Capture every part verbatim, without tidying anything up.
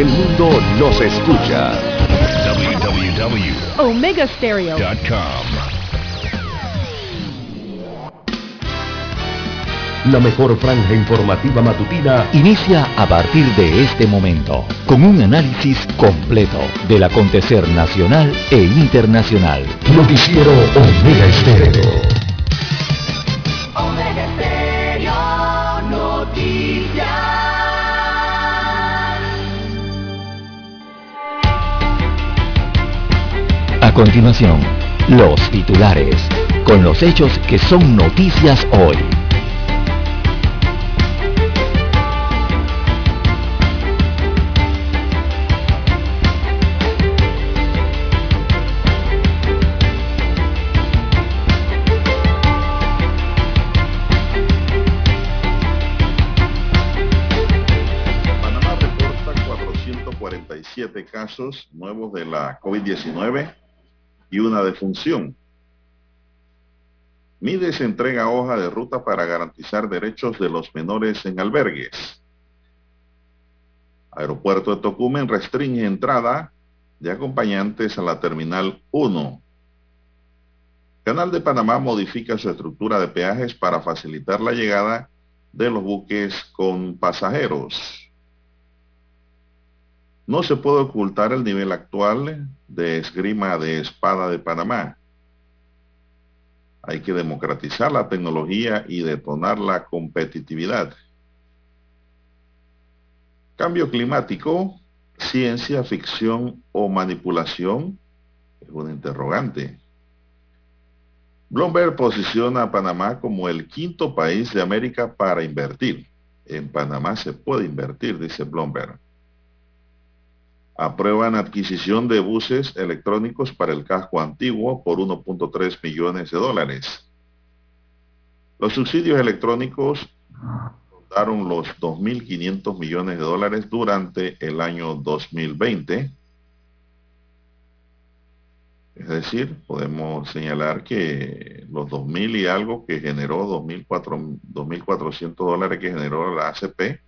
El mundo nos escucha. omegastereo punto com. La mejor franja informativa matutina inicia a partir de este momento con un análisis completo del acontecer nacional e internacional. Noticiero Omega Estéreo. A continuación, los titulares, con los hechos que son noticias hoy. Panamá reporta cuatrocientos cuarenta y siete casos nuevos de la COVID diecinueve. Y una defunción. Mides entrega hoja de ruta para garantizar derechos de los menores en albergues. Aeropuerto de Tocumen restringe entrada de acompañantes a la Terminal uno. Canal de Panamá modifica su estructura de peajes para facilitar la llegada de los buques con pasajeros. No se puede ocultar el nivel actual de esgrima de espada de Panamá. Hay que democratizar la tecnología y detonar la competitividad. Cambio climático, ciencia ficción o manipulación, es un interrogante. Bloomberg posiciona a Panamá como el quinto país de América para invertir. En Panamá se puede invertir, dice Bloomberg. Aprueban adquisición de buses electrónicos para el casco antiguo por uno punto tres millones de dólares. Los subsidios electrónicos rodaron los dos mil quinientos millones de dólares durante el año dos mil veinte. Es decir, podemos señalar que los dos mil y algo que generó, dos mil cuatrocientos dólares que generó la A C P,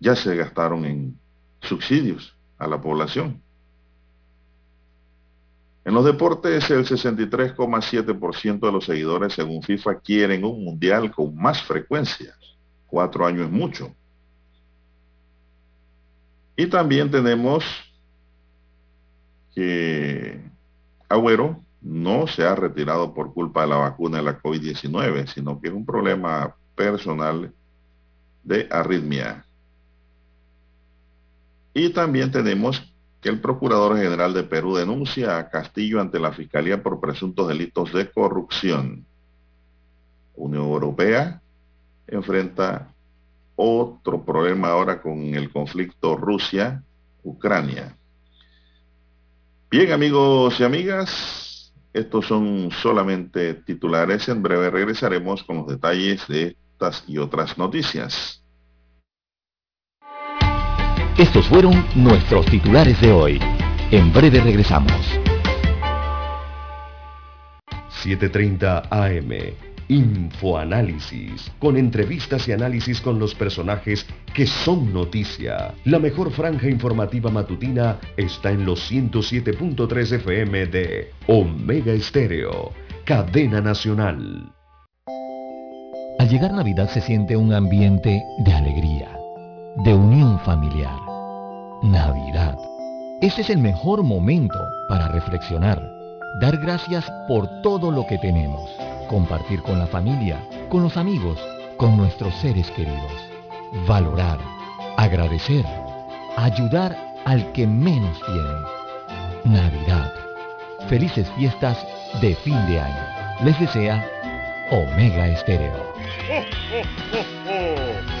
ya se gastaron en subsidios a la población. En los deportes, el sesenta y tres coma siete por ciento de los seguidores según FIFA quieren un mundial con más frecuencias. Cuatro años es mucho. Y también tenemos que Agüero no se ha retirado por culpa de la vacuna de la COVID diecinueve, sino que es un problema personal de arritmia. Y también tenemos que el Procurador General de Perú denuncia a Castillo ante la Fiscalía por presuntos delitos de corrupción. Unión Europea enfrenta otro problema ahora con el conflicto Rusia-Ucrania. Bien, amigos y amigas, estos son solamente titulares. En breve regresaremos con los detalles de estas y otras noticias. Estos fueron nuestros titulares de hoy. En breve regresamos. siete treinta a eme. Infoanálisis. Con entrevistas y análisis con los personajes que son noticia. La mejor franja informativa matutina está en los ciento siete punto tres efe eme de Omega Estéreo, cadena nacional. Al llegar Navidad se siente un ambiente de alegría, de unión familiar. Navidad. Este es el mejor momento para reflexionar, dar gracias por todo lo que tenemos, compartir con la familia, con los amigos, con nuestros seres queridos, valorar, agradecer, ayudar al que menos tiene. Navidad. Felices fiestas de fin de año. Les desea Omega Estéreo. ¡Oh, oh, oh, oh!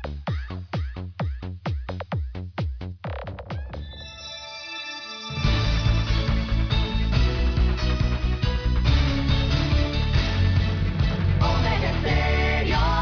Omega Estéreo.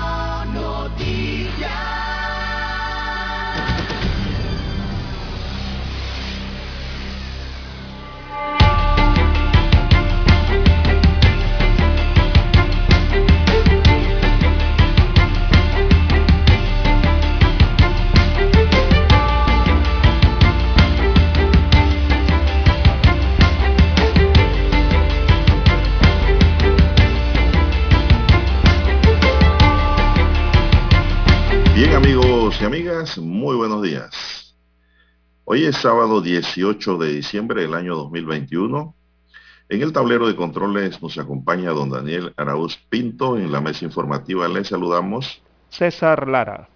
amigos y amigas, muy buenos días. Hoy es sábado dieciocho de diciembre del año dos mil veintiuno. En el tablero de controles nos acompaña don Daniel Arauz Pinto. En la mesa informativa les saludamos César Lara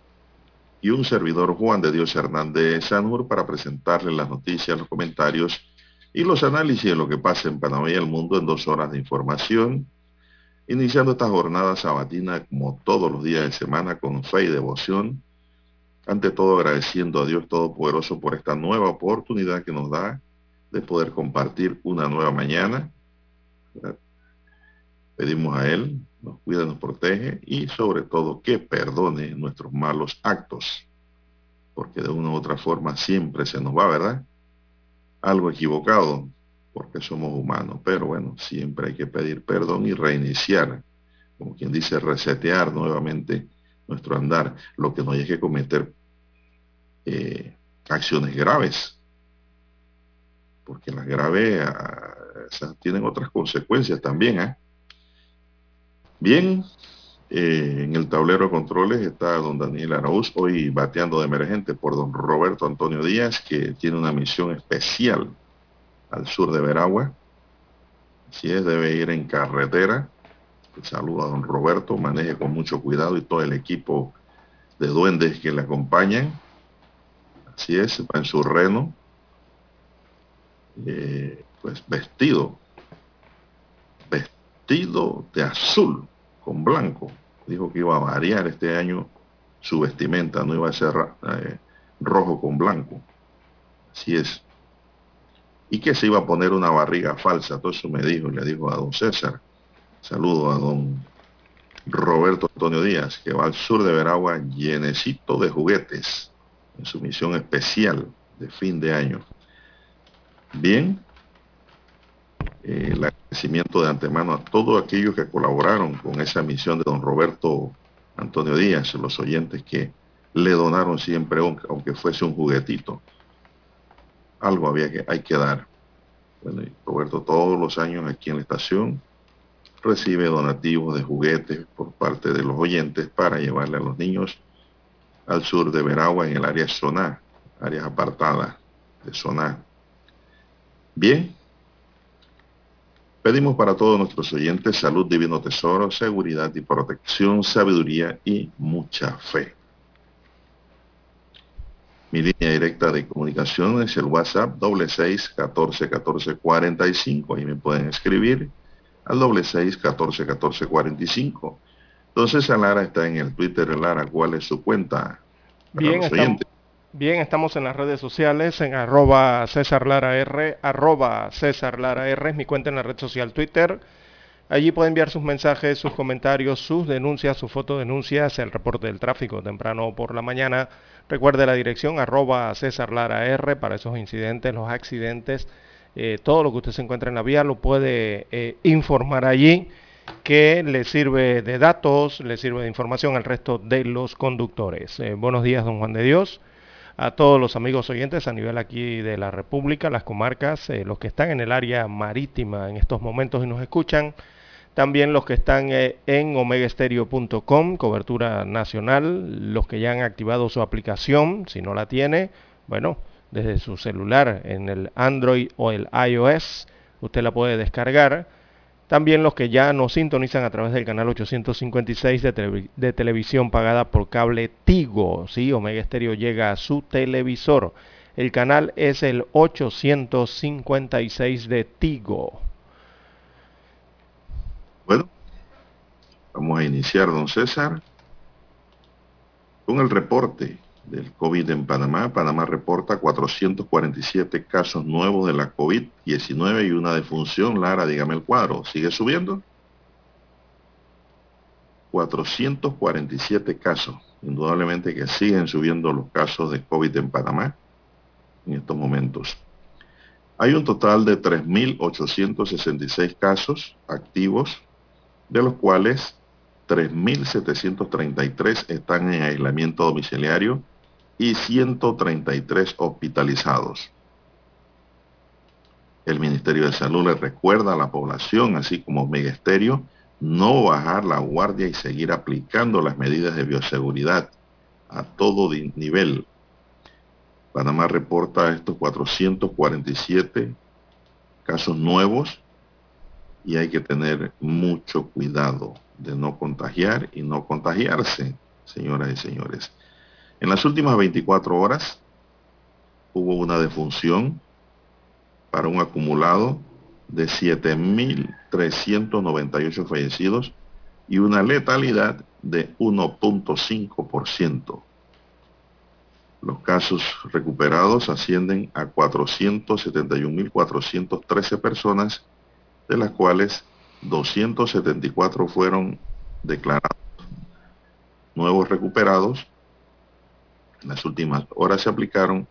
y un servidor, Juan de Dios Hernández Sanjur, para presentarles las noticias, los comentarios y los análisis de lo que pasa en Panamá y el mundo en dos horas de información, iniciando esta jornada sabatina como todos los días de semana con fe y devoción, ante todo agradeciendo a Dios Todopoderoso por esta nueva oportunidad que nos da de poder compartir una nueva mañana. Pedimos a Él, nos cuida, nos protege y sobre todo que perdone nuestros malos actos, porque de una u otra forma siempre se nos va, ¿verdad?, algo equivocado, porque somos humanos, pero bueno, siempre hay que pedir perdón y reiniciar, como quien dice, resetear nuevamente nuestro andar, lo que nos lleve a cometer eh, acciones graves, porque las graves a, esas tienen otras consecuencias también. ¿eh? Bien, eh, en el tablero de controles está don Daniel Arauz, hoy bateando de emergente por don Roberto Antonio Díaz, que tiene una misión especial al sur de Veragua. Así es, debe ir en carretera. Saluda a don Roberto, maneje con mucho cuidado, y todo el equipo de duendes que le acompañan. Así es, va en su reno, eh, pues vestido, vestido de azul con blanco. Dijo que iba a variar este año su vestimenta, no iba a ser eh, rojo con blanco. Así es. Y que se iba a poner una barriga falsa, todo eso me dijo, y le dijo a don César. Saludo a don Roberto Antonio Díaz, que va al sur de Veragua llenecito de juguetes, en su misión especial de fin de año. Bien, eh, el agradecimiento de antemano a todos aquellos que colaboraron con esa misión de don Roberto Antonio Díaz, los oyentes que le donaron siempre, aunque fuese un juguetito. Algo había que, hay que dar. Bueno, y Roberto todos los años aquí en la estación recibe donativos de juguetes por parte de los oyentes para llevarle a los niños al sur de Veragua, en el área Soná, áreas apartadas de Soná. Bien, pedimos para todos nuestros oyentes salud, divino tesoro, seguridad y protección, sabiduría y mucha fe. Mi línea directa de comunicación es el WhatsApp doble seis catorce catorce cuarenta y cinco. Ahí me pueden escribir al doble seis catorce catorce cuarenta y cinco. Entonces, Lara está en el Twitter. Lara, ¿cuál es su cuenta? Bien, estamos, bien, estamos en las redes sociales, en arroba César Lara R, arroba César Lara R, es mi cuenta en la red social Twitter. Allí puede enviar sus mensajes, sus comentarios, sus denuncias, sus fotodenuncias, el reporte del tráfico temprano por la mañana. Recuerde la dirección, arroba César Lara R, para esos incidentes, los accidentes, eh, todo lo que usted se encuentra en la vía lo puede eh, informar allí, que le sirve de datos, le sirve de información al resto de los conductores. Eh, buenos días, don Juan de Dios, a todos los amigos oyentes a nivel aquí de la República, las comarcas, eh, los que están en el área marítima en estos momentos y nos escuchan. También los que están en omega estereo punto com, cobertura nacional, los que ya han activado su aplicación, si no la tiene, bueno, desde su celular, en el Android o el iOS, usted la puede descargar. También los que ya nos sintonizan a través del canal ochocientos cincuenta y seis de, telev- de televisión pagada por cable Tigo, ¿sí? Omega Estéreo llega a su televisor. El canal es el ochocientos cincuenta y seis de Tigo. Bueno, vamos a iniciar, don César, con el reporte del COVID en Panamá. Panamá reporta cuatrocientos cuarenta y siete casos nuevos de la COVID diecinueve y una defunción. Lara, dígame el cuadro, ¿sigue subiendo? cuatrocientos cuarenta y siete casos. Indudablemente que siguen subiendo los casos de COVID en Panamá en estos momentos. Hay un total de tres mil ochocientos sesenta y seis casos activos, de los cuales tres mil setecientos treinta y tres están en aislamiento domiciliario y ciento treinta y tres hospitalizados. El Ministerio de Salud le recuerda a la población, así como Omega Estéreo, no bajar la guardia y seguir aplicando las medidas de bioseguridad, a todo nivel. Panamá reporta estos cuatrocientos cuarenta y siete casos nuevos y hay que tener mucho cuidado de no contagiar y no contagiarse, señoras y señores. En las últimas veinticuatro horas hubo una defunción para un acumulado de siete mil trescientos noventa y ocho fallecidos y una letalidad de uno punto cinco por ciento. Los casos recuperados ascienden a cuatrocientas setenta y un mil cuatrocientas trece personas, de las cuales doscientas setenta y cuatro fueron declarados nuevos recuperados. En las últimas horas se aplicaron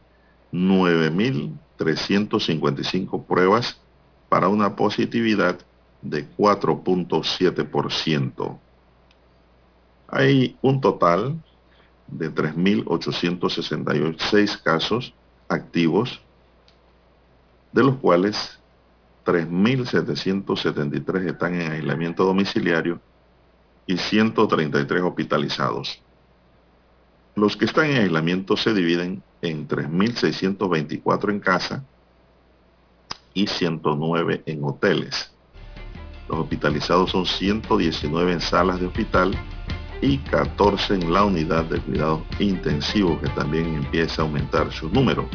nueve mil trescientas cincuenta y cinco pruebas para una positividad de cuatro punto siete por ciento. Hay un total de tres mil ochocientos sesenta y seis casos activos, de los cuales tres mil setecientos setenta y tres están en aislamiento domiciliario y ciento treinta y tres hospitalizados. Los que están en aislamiento se dividen en tres mil seiscientos veinticuatro en casa y ciento nueve en hoteles. Los hospitalizados son ciento diecinueve en salas de hospital y catorce en la unidad de cuidados intensivos, que también empieza a aumentar su número.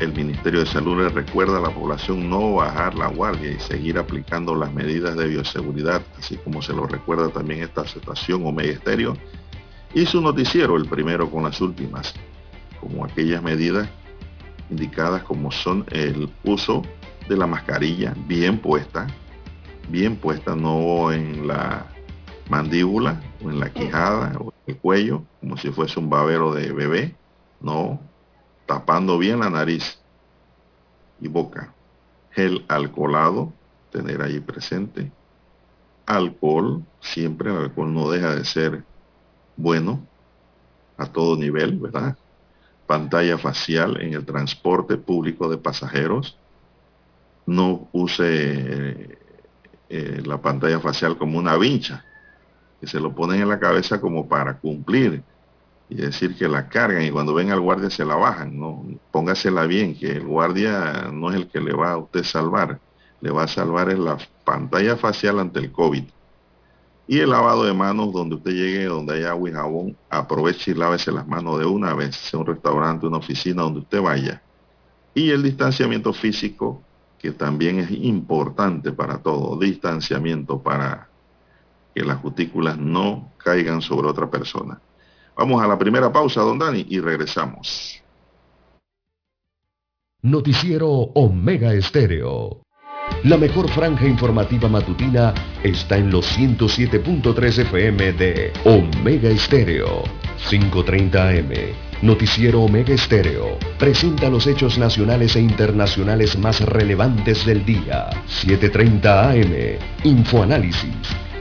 El Ministerio de Salud le recuerda a la población no bajar la guardia y seguir aplicando las medidas de bioseguridad, así como se lo recuerda también esta estación Omega Estéreo y su noticiero, El Primero con las Últimas, como aquellas medidas indicadas como son el uso de la mascarilla bien puesta, bien puesta, no en la mandíbula o en la quijada o en el cuello, como si fuese un babero de bebé, no, tapando bien la nariz y boca. Gel alcoholado, tener ahí presente. Alcohol, siempre el alcohol no deja de ser bueno a todo nivel, ¿verdad? Pantalla facial en el transporte público de pasajeros. No use eh, la pantalla facial como una vincha, que se lo ponen en la cabeza como para cumplir y decir que la cargan, y cuando ven al guardia se la bajan. No, póngasela bien, que el guardia no es el que le va a usted salvar, le va a salvar es la pantalla facial ante el COVID. Y el lavado de manos, donde usted llegue, donde haya agua y jabón, aproveche y lávese las manos de una vez, sea un restaurante, una oficina, donde usted vaya. Y el distanciamiento físico, que también es importante para todo, distanciamiento para que las cutículas no caigan sobre otra persona. Vamos a la primera pausa, don Dani, y regresamos. Noticiero Omega Estéreo. La mejor franja informativa matutina está en los ciento siete punto tres F M de Omega Estéreo. Cinco treinta A M, Noticiero Omega Estéreo presenta los hechos nacionales e internacionales más relevantes del día. Siete treinta A M, Infoanálisis,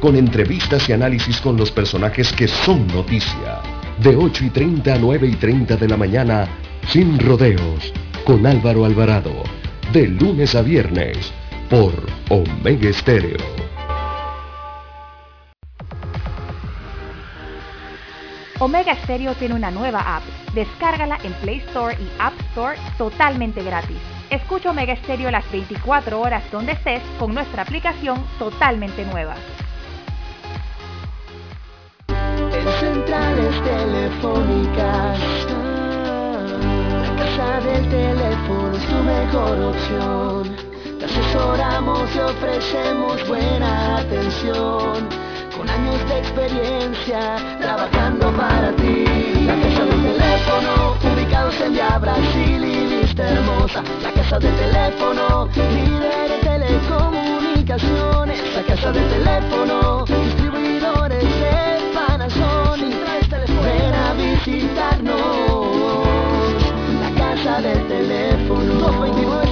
con entrevistas y análisis con los personajes que son noticia. De ocho y treinta a nueve y treinta de la mañana, Sin Rodeos, con Álvaro Alvarado, de lunes a viernes, por Omega Estéreo. Omega Estéreo tiene una nueva app. Descárgala en Play Store y App Store totalmente gratis. Escucha Omega Estéreo las veinticuatro horas donde estés con nuestra aplicación totalmente nueva. En centrales telefónicas, la casa del teléfono es tu mejor opción. Te asesoramos y ofrecemos buena atención, con años de experiencia trabajando para ti. La casa del teléfono, ubicados en Via Brasil y Vista Hermosa. La casa del teléfono, líder de telecomunicaciones. La casa del teléfono, distribuidores de Panasonic. Ven a visitarnos. La casa del teléfono, dos dos nueve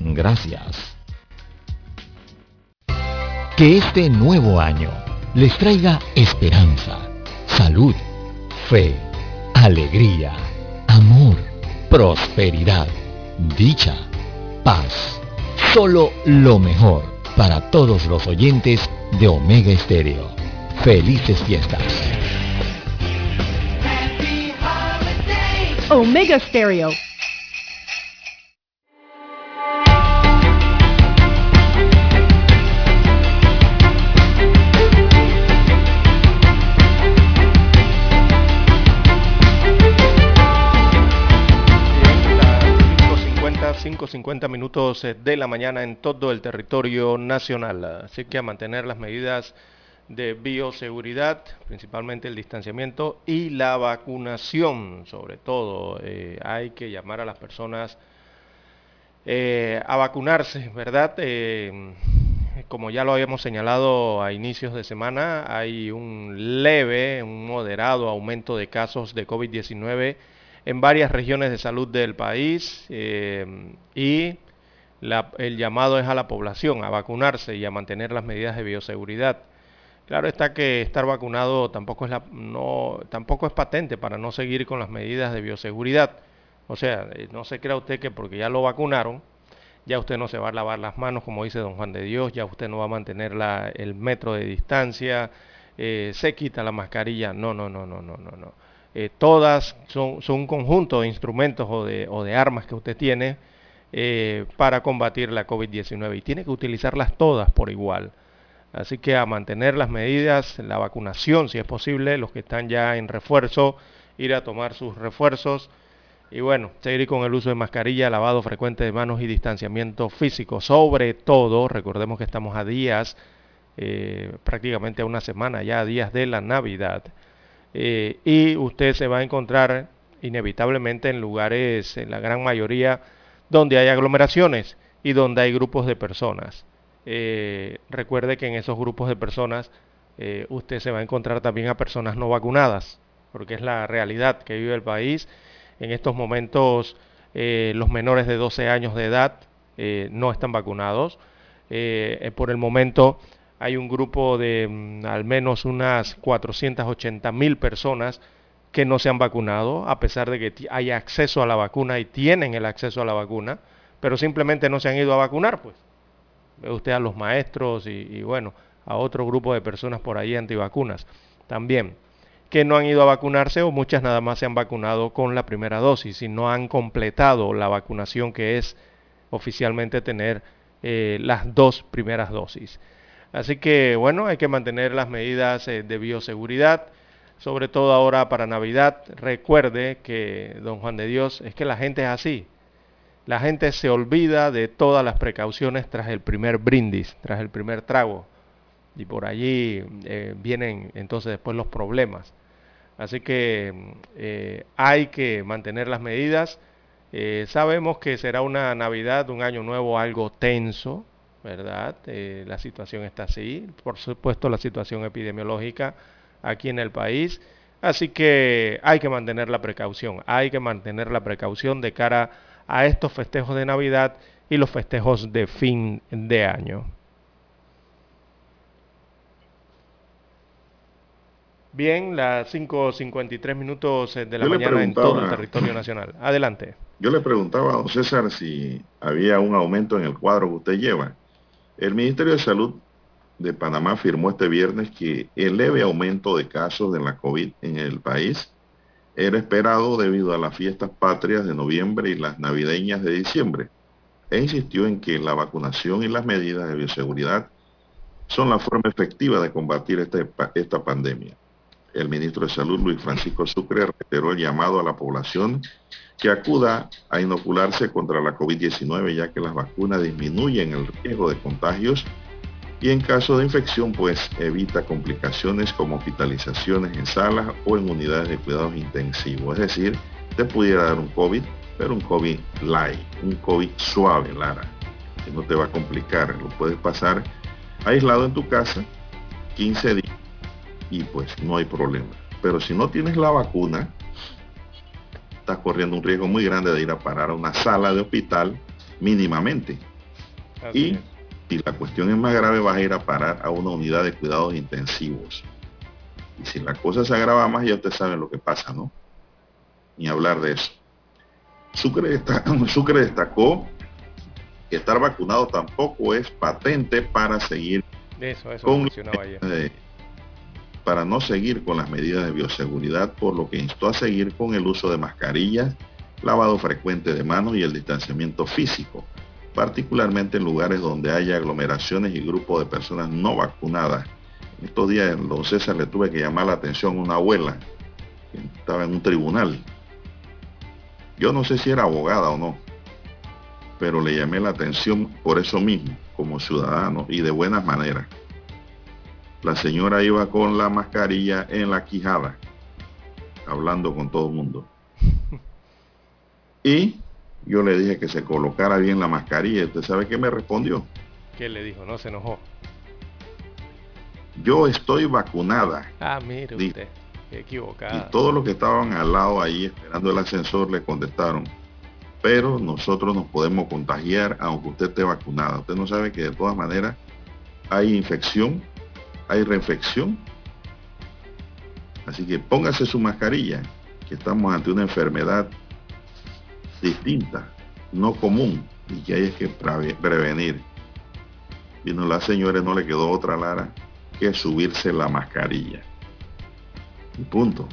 Gracias. Que este nuevo año les traiga esperanza, salud, fe, alegría, amor, prosperidad, dicha, paz. Solo lo mejor para todos los oyentes de Omega Estéreo. Felices fiestas. Omega Estéreo. cinco cincuenta minutos de la mañana en todo el territorio nacional. Así que a mantener las medidas de bioseguridad, principalmente el distanciamiento y la vacunación, sobre todo. Eh, hay que llamar a las personas eh, a vacunarse, ¿verdad? Eh, como ya lo habíamos señalado a inicios de semana, hay un leve, un moderado aumento de casos de COVID diecinueve en varias regiones de salud del país, eh, y la, el llamado es a la población a vacunarse y a mantener las medidas de bioseguridad. Claro está que estar vacunado tampoco es, la, no, tampoco es patente para no seguir con las medidas de bioseguridad. O sea, no se crea usted que porque ya lo vacunaron, ya usted no se va a lavar las manos, como dice don Juan de Dios, ya usted no va a mantener la, el metro de distancia, eh, se quita la mascarilla. No, no, no, no, no, no, no. Eh, todas son, son un conjunto de instrumentos o de, o de armas que usted tiene eh, para combatir la COVID diecinueve, y tiene que utilizarlas todas por igual. Así que a mantener las medidas, la vacunación si es posible, los que están ya en refuerzo, ir a tomar sus refuerzos, y bueno, seguir con el uso de mascarilla, lavado frecuente de manos y distanciamiento físico. Sobre todo, recordemos que estamos a días, eh, prácticamente a una semana ya, a días de la Navidad. Eh, y usted se va a encontrar inevitablemente en lugares, en la gran mayoría, donde hay aglomeraciones y donde hay grupos de personas. Eh, recuerde que en esos grupos de personas eh, usted se va a encontrar también a personas no vacunadas, porque es la realidad que vive el país. En estos momentos eh, los menores de doce años de edad eh, no están vacunados. Eh, eh, por el momento hay un grupo de mm, al menos unas cuatrocientas ochenta mil personas que no se han vacunado, a pesar de que hay acceso a la vacuna y tienen el acceso a la vacuna, pero simplemente no se han ido a vacunar. Pues ve usted a los maestros y, y bueno, a otro grupo de personas por ahí antivacunas también, que no han ido a vacunarse, o muchas nada más se han vacunado con la primera dosis y no han completado la vacunación, que es oficialmente tener eh, las dos primeras dosis. Así que, bueno, hay que mantener las medidas eh, de bioseguridad, sobre todo ahora para Navidad. Recuerde que, don Juan de Dios, es que la gente es así. La gente se olvida de todas las precauciones tras el primer brindis, tras el primer trago. Y por allí eh, vienen entonces después los problemas. Así que eh, hay que mantener las medidas. Eh, sabemos que será una Navidad, un año nuevo algo tenso, ¿verdad? Eh, la situación está así, por supuesto la situación epidemiológica aquí en el país, así que hay que mantener la precaución, hay que mantener la precaución de cara a estos festejos de Navidad y los festejos de fin de año. Bien, las cinco cincuenta y tres minutos de la mañana en todo el territorio nacional. Adelante. Yo le preguntaba a don César si había un aumento en el cuadro que usted lleva. El Ministerio de Salud de Panamá afirmó este viernes que el leve aumento de casos de la COVID en el país era esperado debido a las fiestas patrias de noviembre y las navideñas de diciembre, e insistió en que la vacunación y las medidas de bioseguridad son la forma efectiva de combatir este, esta pandemia. El ministro de Salud, Luis Francisco Sucre, reiteró el llamado a la población que acuda a inocularse contra la COVID diecinueve, ya que las vacunas disminuyen el riesgo de contagios y en caso de infección, pues evita complicaciones como hospitalizaciones en salas o en unidades de cuidados intensivos. Es decir, te pudiera dar un COVID, pero un COVID light, un COVID suave, Lara, que no te va a complicar. Lo puedes pasar aislado en tu casa quince días y pues no hay problema. Pero si no tienes la vacuna, estás corriendo un riesgo muy grande de ir a parar a una sala de hospital mínimamente. Así y es. Si la cuestión es más grave, vas a ir a parar a una unidad de cuidados intensivos. Y si la cosa se agrava más, ya ustedes saben lo que pasa, ¿no? Ni hablar de eso. Sucre destacó, Sucre destacó que estar vacunado tampoco es patente para seguir eso, eso con, eh, para no seguir con las medidas de bioseguridad, por lo que instó a seguir con el uso de mascarillas, lavado frecuente de manos y el distanciamiento físico, particularmente en lugares donde haya aglomeraciones y grupos de personas no vacunadas. Estos días en don César le tuve que llamar la atención a una abuela que estaba en un tribunal. Yo no sé si era abogada o no, pero le llamé la atención por eso mismo, como ciudadano y de buenas maneras. La señora iba con la mascarilla en la quijada, hablando con todo el mundo. Y yo le dije que se colocara bien la mascarilla. ¿Usted sabe qué me respondió? ¿Qué le dijo? No se enojó. Yo estoy vacunada. Ah, mire usted, qué equivocada. Y todos los que estaban al lado ahí esperando el ascensor le contestaron: pero nosotros nos podemos contagiar aunque usted esté vacunada. Usted no sabe que de todas maneras hay infección, hay reinfección. Así que póngase su mascarilla, que estamos ante una enfermedad distinta, no común, y que hay que prevenir. Y no, la señora no le quedó otra, Lara, que subirse la mascarilla. Y punto.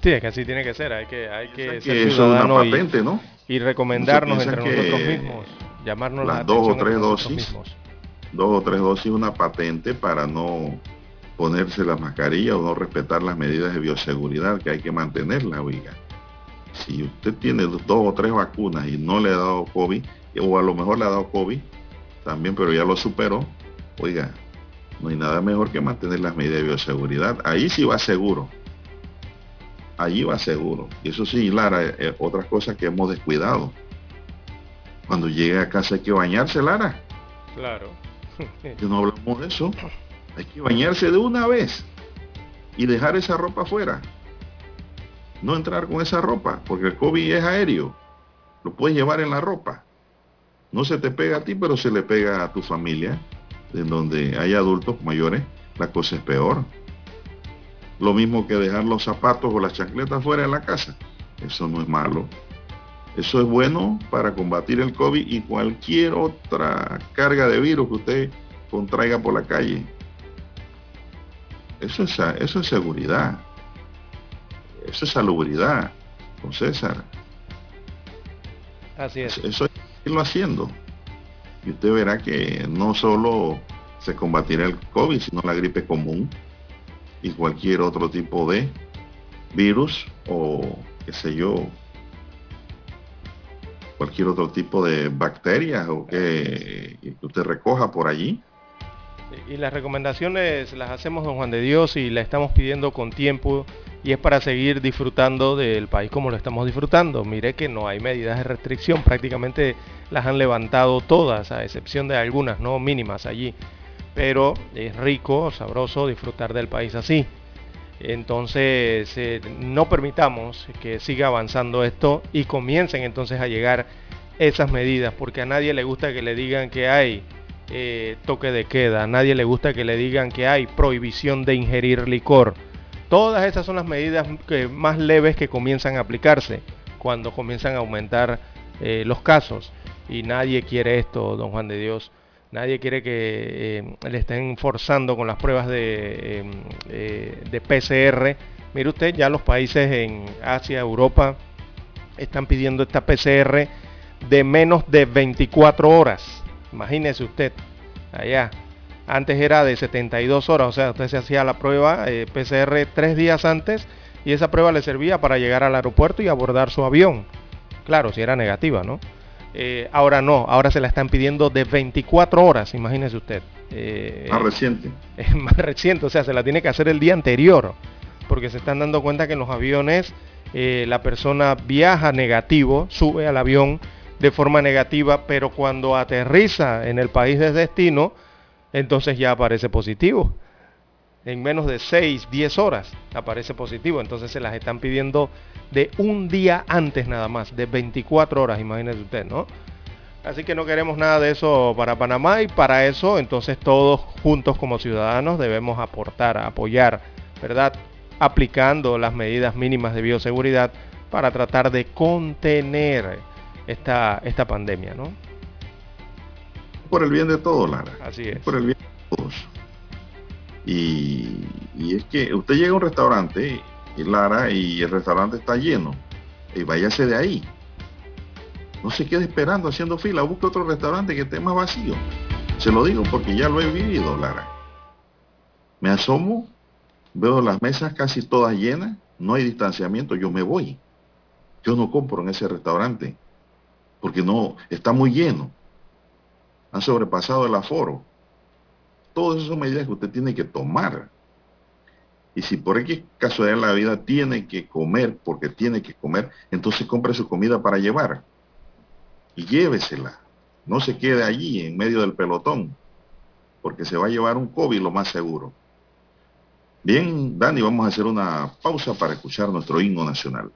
Sí, es que así tiene que ser. Hay que, hay que ser que ciudadano, es una patente, y, ¿no? y recomendarnos entre nosotros mismos, llamarnos las la dos o tres dosis, dos o tres dosis, una patente para no ponerse la mascarilla o no respetar las medidas de bioseguridad, que hay que mantenerla, oiga. Si usted tiene dos o tres vacunas y no le ha dado COVID, o a lo mejor le ha dado COVID también, pero ya lo superó, oiga, no hay nada mejor que mantener las medidas de bioseguridad. Ahí sí va seguro. Allí va seguro. Y eso sí, Lara, eh, otras cosas que hemos descuidado. Cuando llegue a casa hay que bañarse, Lara. Claro. Yo no hablamos de eso. Hay que bañarse de una vez y dejar esa ropa afuera. No entrar con esa ropa, porque el COVID es aéreo. Lo puedes llevar en la ropa. No se te pega a ti, pero se le pega a tu familia. En donde hay adultos mayores, la cosa es peor. Lo mismo que dejar los zapatos o las chancletas fuera de la casa. Eso no es malo. Eso es bueno para combatir el COVID y cualquier otra carga de virus que usted contraiga por la calle. Eso es, eso es seguridad. Eso es salubridad, don César. Así es. Eso hay que irlo haciendo. Y usted verá que no solo se combatirá el COVID, sino la gripe común y cualquier otro tipo de virus o, qué sé yo, cualquier otro tipo de bacterias o que, que usted recoja por allí. Y las recomendaciones las hacemos, don Juan de Dios, y las estamos pidiendo con tiempo, y es para seguir disfrutando del país como lo estamos disfrutando. Mire que no hay medidas de restricción, prácticamente las han levantado todas, a excepción de algunas, no mínimas allí. Pero es rico, sabroso disfrutar del país así. Entonces, eh, no permitamos que siga avanzando esto y comiencen entonces a llegar esas medidas, porque a nadie le gusta que le digan que hay eh, toque de queda, a nadie le gusta que le digan que hay prohibición de ingerir licor. Todas esas son las medidas que, más leves, que comienzan a aplicarse cuando comienzan a aumentar eh, los casos. Y nadie quiere esto, don Juan de Dios. Nadie quiere que eh, le estén forzando con las pruebas de, eh, de P C R. Mire usted, ya los países en Asia, Europa, están pidiendo esta P C R de menos de veinticuatro horas. Imagínese usted, allá. Antes era de setenta y dos horas, o sea, usted se hacía la prueba eh, P C R tres días antes y esa prueba le servía para llegar al aeropuerto y abordar su avión. Claro, si era negativa, ¿no? Eh, ahora no, ahora se la están pidiendo de veinticuatro horas, imagínese usted. Eh, más reciente. Es más reciente, o sea, se la tiene que hacer el día anterior, porque se están dando cuenta que en los aviones eh, la persona viaja negativo, sube al avión de forma negativa, pero cuando aterriza en el país de destino, entonces ya aparece positivo. en menos de seis, diez horas aparece positivo. Entonces se las están pidiendo de un día antes nada más, de veinticuatro horas, imagínese usted, ¿no? Así que no queremos nada de eso para Panamá, y para eso entonces todos juntos como ciudadanos debemos aportar, apoyar, ¿verdad? Aplicando las medidas mínimas de bioseguridad para tratar de contener esta, esta pandemia, ¿no? Por el bien de todos, Lara. Así es. Por el bien de todos. Y, y es que usted llega a un restaurante, y Lara, y el restaurante está lleno. Y váyase de ahí. No se quede esperando haciendo fila, busque otro restaurante que esté más vacío. Se lo digo porque ya lo he vivido, Lara. Me asomo, veo las mesas casi todas llenas, no hay distanciamiento, yo me voy. Yo no compro en ese restaurante, porque no, está muy lleno. Han sobrepasado el aforo. Todas esas son medidas que usted tiene que tomar. Y si por X casualidad en la vida tiene que comer, porque tiene que comer, entonces compre su comida para llevar. Y llévesela. No se quede allí en medio del pelotón, porque se va a llevar un COVID lo más seguro. Bien, Dani, vamos a hacer una pausa para escuchar nuestro himno nacional.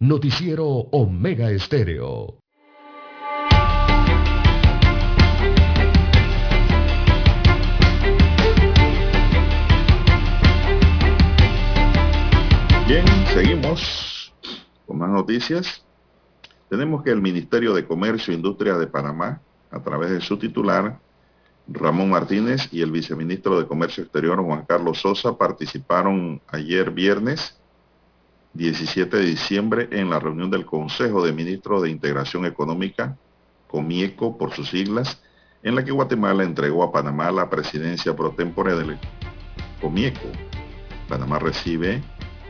Noticiero Omega Estéreo. Bien, seguimos con más noticias. Tenemos que el Ministerio de Comercio e Industria de Panamá, a través de su titular, Ramón Martínez, y el viceministro de Comercio Exterior, Juan Carlos Sosa, participaron ayer viernes diecisiete de diciembre en la reunión del Consejo de Ministros de Integración Económica, COMIECO por sus siglas, en la que Guatemala entregó a Panamá la presidencia pro tempore del COMIECO. Panamá recibe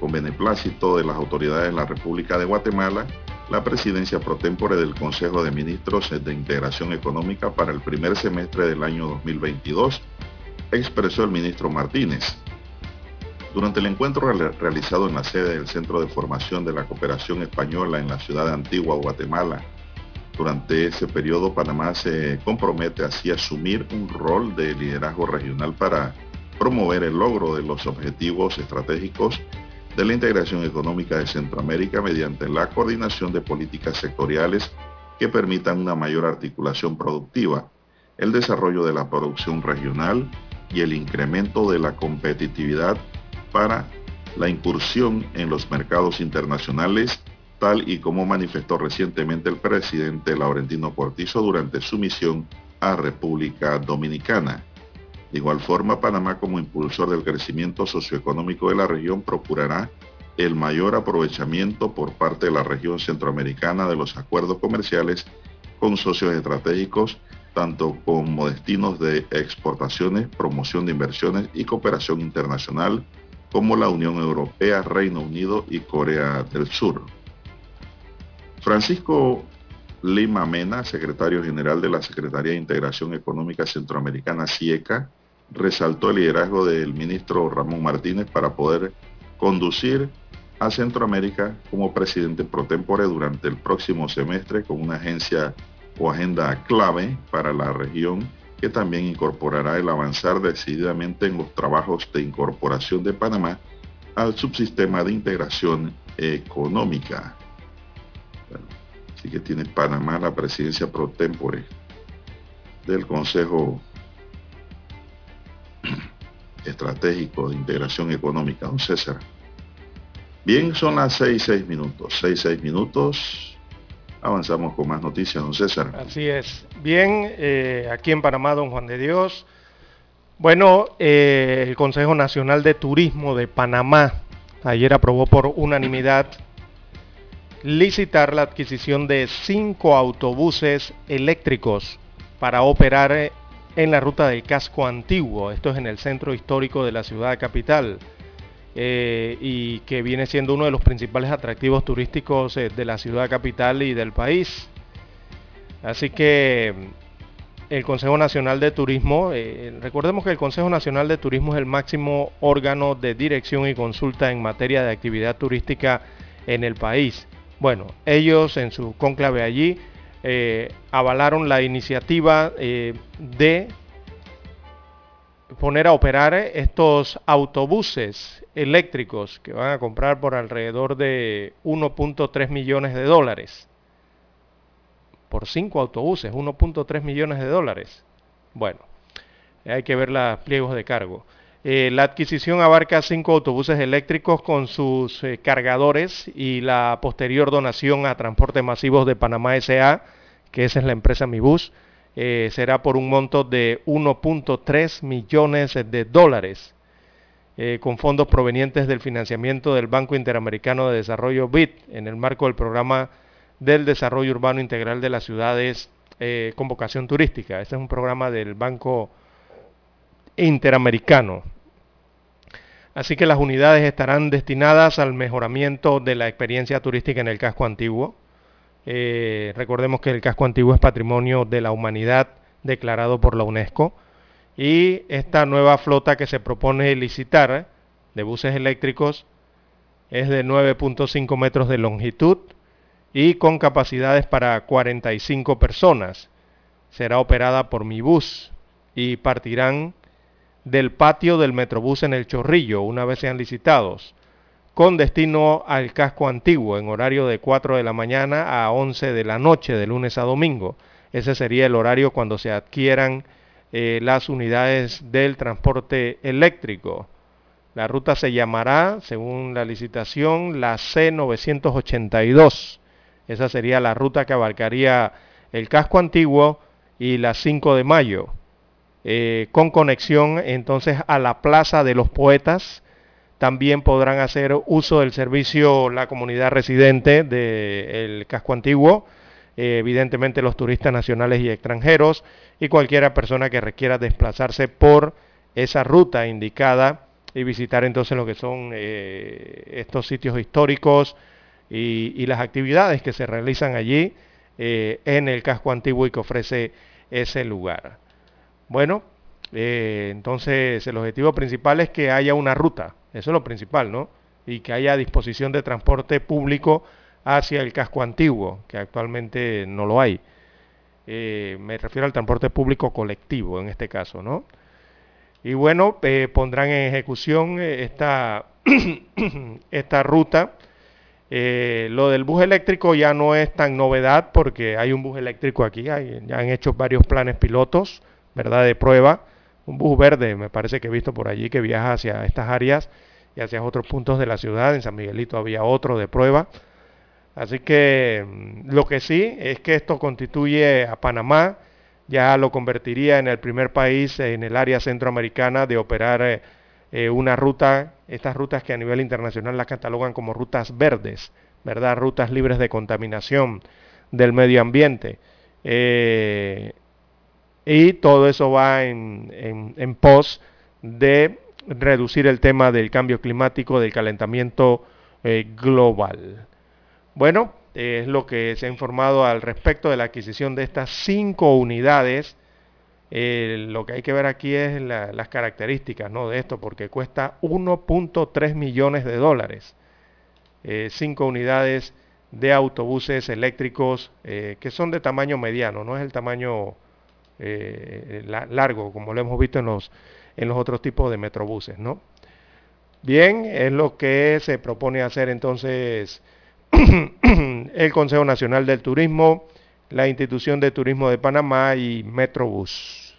Con beneplácito de las autoridades de la República de Guatemala, la presidencia pro tempore del Consejo de Ministros de Integración Económica para el primer semestre del año dos mil veintidós, expresó el ministro Martínez. Durante el encuentro realizado en la sede del Centro de Formación de la Cooperación Española en la ciudad antigua Guatemala, durante ese periodo Panamá se compromete así a asumir un rol de liderazgo regional para promover el logro de los objetivos estratégicos de la integración económica de Centroamérica mediante la coordinación de políticas sectoriales que permitan una mayor articulación productiva, el desarrollo de la producción regional y el incremento de la competitividad para la incursión en los mercados internacionales, tal y como manifestó recientemente el presidente Laurentino Cortizo durante su misión a República Dominicana. De igual forma, Panamá, como impulsor del crecimiento socioeconómico de la región, procurará el mayor aprovechamiento por parte de la región centroamericana de los acuerdos comerciales con socios estratégicos, tanto como destinos de exportaciones, promoción de inversiones y cooperación internacional, como la Unión Europea, Reino Unido y Corea del Sur. Francisco Lima Mena, secretario general de la Secretaría de Integración Económica Centroamericana, SIECA, resaltó el liderazgo del ministro Ramón Martínez para poder conducir a Centroamérica como presidente pro tempore durante el próximo semestre con una agencia o agenda clave para la región que también incorporará el avanzar decididamente en los trabajos de incorporación de Panamá al subsistema de integración económica. Bueno, así que tiene Panamá la presidencia pro tempore del Consejo Estratégico de Integración Económica, don César. Bien, son las seis y seis minutos. seis y seis minutos. Avanzamos con más noticias, don César. Así es. Bien, eh, aquí en Panamá, don Juan de Dios. Bueno, eh, el Consejo Nacional de Turismo de Panamá ayer aprobó por unanimidad licitar la adquisición de cinco autobuses eléctricos para operar en la ruta del casco antiguo, esto es en el centro histórico de la ciudad capital, eh, y que viene siendo uno de los principales atractivos turísticos eh, de la ciudad capital y del país. Así que el Consejo Nacional de Turismo, eh, recordemos que el Consejo Nacional de Turismo es el máximo órgano de dirección y consulta en materia de actividad turística en el país. Bueno, ellos en su cónclave allí Eh, avalaron la iniciativa eh, de poner a operar estos autobuses eléctricos que van a comprar por alrededor de uno punto tres millones de dólares. Por cinco autobuses, uno punto tres millones de dólares. Bueno, hay que ver los pliegos de cargo. Eh, la adquisición abarca cinco autobuses eléctricos con sus eh, cargadores y la posterior donación a Transportes Masivos de Panamá S A, que esa es la empresa Mibus, eh, será por un monto de uno punto tres millones de dólares, eh, con fondos provenientes del financiamiento del Banco Interamericano de Desarrollo B I D, en el marco del Programa del Desarrollo Urbano Integral de las Ciudades eh, con Vocación Turística. Este es un programa del Banco Interamericano. Así que las unidades estarán destinadas al mejoramiento de la experiencia turística en el casco antiguo. Eh, recordemos que el casco antiguo es patrimonio de la humanidad declarado por la UNESCO, y esta nueva flota que se propone licitar de buses eléctricos es de nueve punto cinco metros de longitud y con capacidades para cuarenta y cinco personas. Será operada por Mibus y partirán del patio del Metrobús en El Chorrillo, una vez sean licitados, con destino al casco antiguo, en horario de cuatro de la mañana a once de la noche, de lunes a domingo. Ese sería el horario cuando se adquieran eh, las unidades del transporte eléctrico. La ruta se llamará, según la licitación, la C novecientos ochenta y dos. Esa sería la ruta que abarcaría el casco antiguo y la cinco de mayo. Eh, con conexión entonces a la Plaza de los Poetas. También podrán hacer uso del servicio la comunidad residente del casco antiguo, eh, evidentemente los turistas nacionales y extranjeros, y cualquier persona que requiera desplazarse por esa ruta indicada y visitar entonces lo que son eh, estos sitios históricos y, y las actividades que se realizan allí eh, en el casco antiguo y que ofrece ese lugar. Bueno, eh, entonces el objetivo principal es que haya una ruta, eso es lo principal, ¿no? Y que haya disposición de transporte público hacia el casco antiguo, que actualmente no lo hay. Eh, me refiero al transporte público colectivo en este caso, ¿no? Y bueno, eh, pondrán en ejecución esta, esta ruta. Eh, lo del bus eléctrico ya no es tan novedad porque hay un bus eléctrico aquí, hay, ya han hecho varios planes pilotos, ¿verdad?, de prueba. Un bus verde, me parece que he visto por allí, que viaja hacia estas áreas y hacia otros puntos de la ciudad. En San Miguelito había otro de prueba. Así que lo que sí es que esto constituye a Panamá, ya lo convertiría en el primer país en el área centroamericana de operar eh, una ruta, estas rutas que a nivel internacional las catalogan como rutas verdes, ¿verdad? Rutas libres de contaminación del medio ambiente. Eh, y todo eso va en, en, en pos de reducir el tema del cambio climático, del calentamiento eh, global. Bueno, eh, es lo que se ha informado al respecto de la adquisición de estas cinco unidades. Eh, lo que hay que ver aquí es la, las características, ¿no?, de esto, porque cuesta uno punto tres millones de dólares. Eh, cinco unidades de autobuses eléctricos eh, que son de tamaño mediano, no es el tamaño eh, la, largo, como lo hemos visto en los, en los otros tipos de metrobuses, ¿no? Bien, es lo que se propone hacer entonces el Consejo Nacional del Turismo, la Institución de Turismo de Panamá y Metrobús.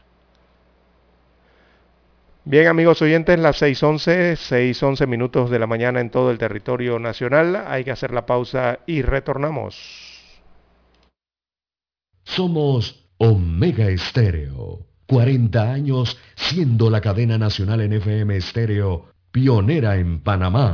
Bien, amigos oyentes, las seis once minutos de la mañana en todo el territorio nacional. Hay que hacer la pausa y retornamos. Somos Omega Estéreo, cuarenta años siendo la cadena nacional en F M Estéreo, pionera en Panamá.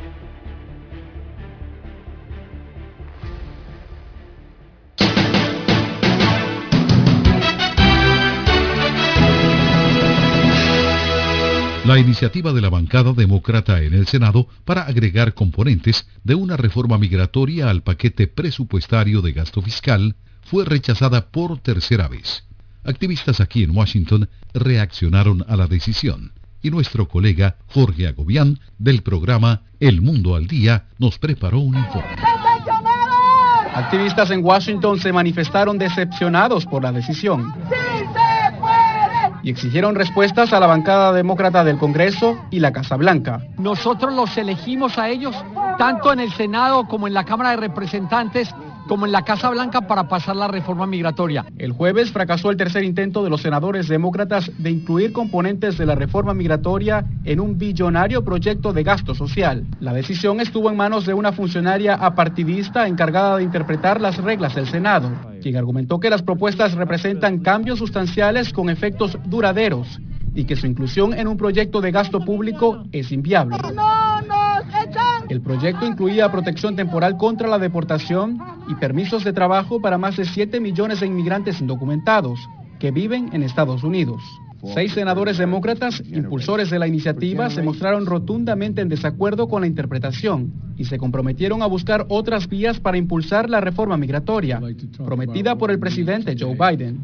La iniciativa de la bancada demócrata en el Senado para agregar componentes de una reforma migratoria al paquete presupuestario de gasto fiscal fue rechazada por tercera vez. Activistas aquí en Washington reaccionaron a la decisión y nuestro colega Jorge Agobián del programa El Mundo al Día nos preparó un informe. Activistas en Washington se manifestaron decepcionados por la decisión. Y exigieron respuestas a la bancada demócrata del Congreso y la Casa Blanca. Nosotros los elegimos a ellos, tanto en el Senado como en la Cámara de Representantes, como en la Casa Blanca, para pasar la reforma migratoria. El jueves fracasó el tercer intento de los senadores demócratas de incluir componentes de la reforma migratoria en un billonario proyecto de gasto social. La decisión estuvo en manos de una funcionaria apartidista encargada de interpretar las reglas del Senado, quien argumentó que las propuestas representan cambios sustanciales con efectos duraderos y que su inclusión en un proyecto de gasto público es inviable. El proyecto incluía protección temporal contra la deportación y permisos de trabajo para más de siete millones de inmigrantes indocumentados que viven en Estados Unidos. Seis senadores demócratas, impulsores de la iniciativa, se mostraron rotundamente en desacuerdo con la interpretación y se comprometieron a buscar otras vías para impulsar la reforma migratoria prometida por el presidente Joe Biden.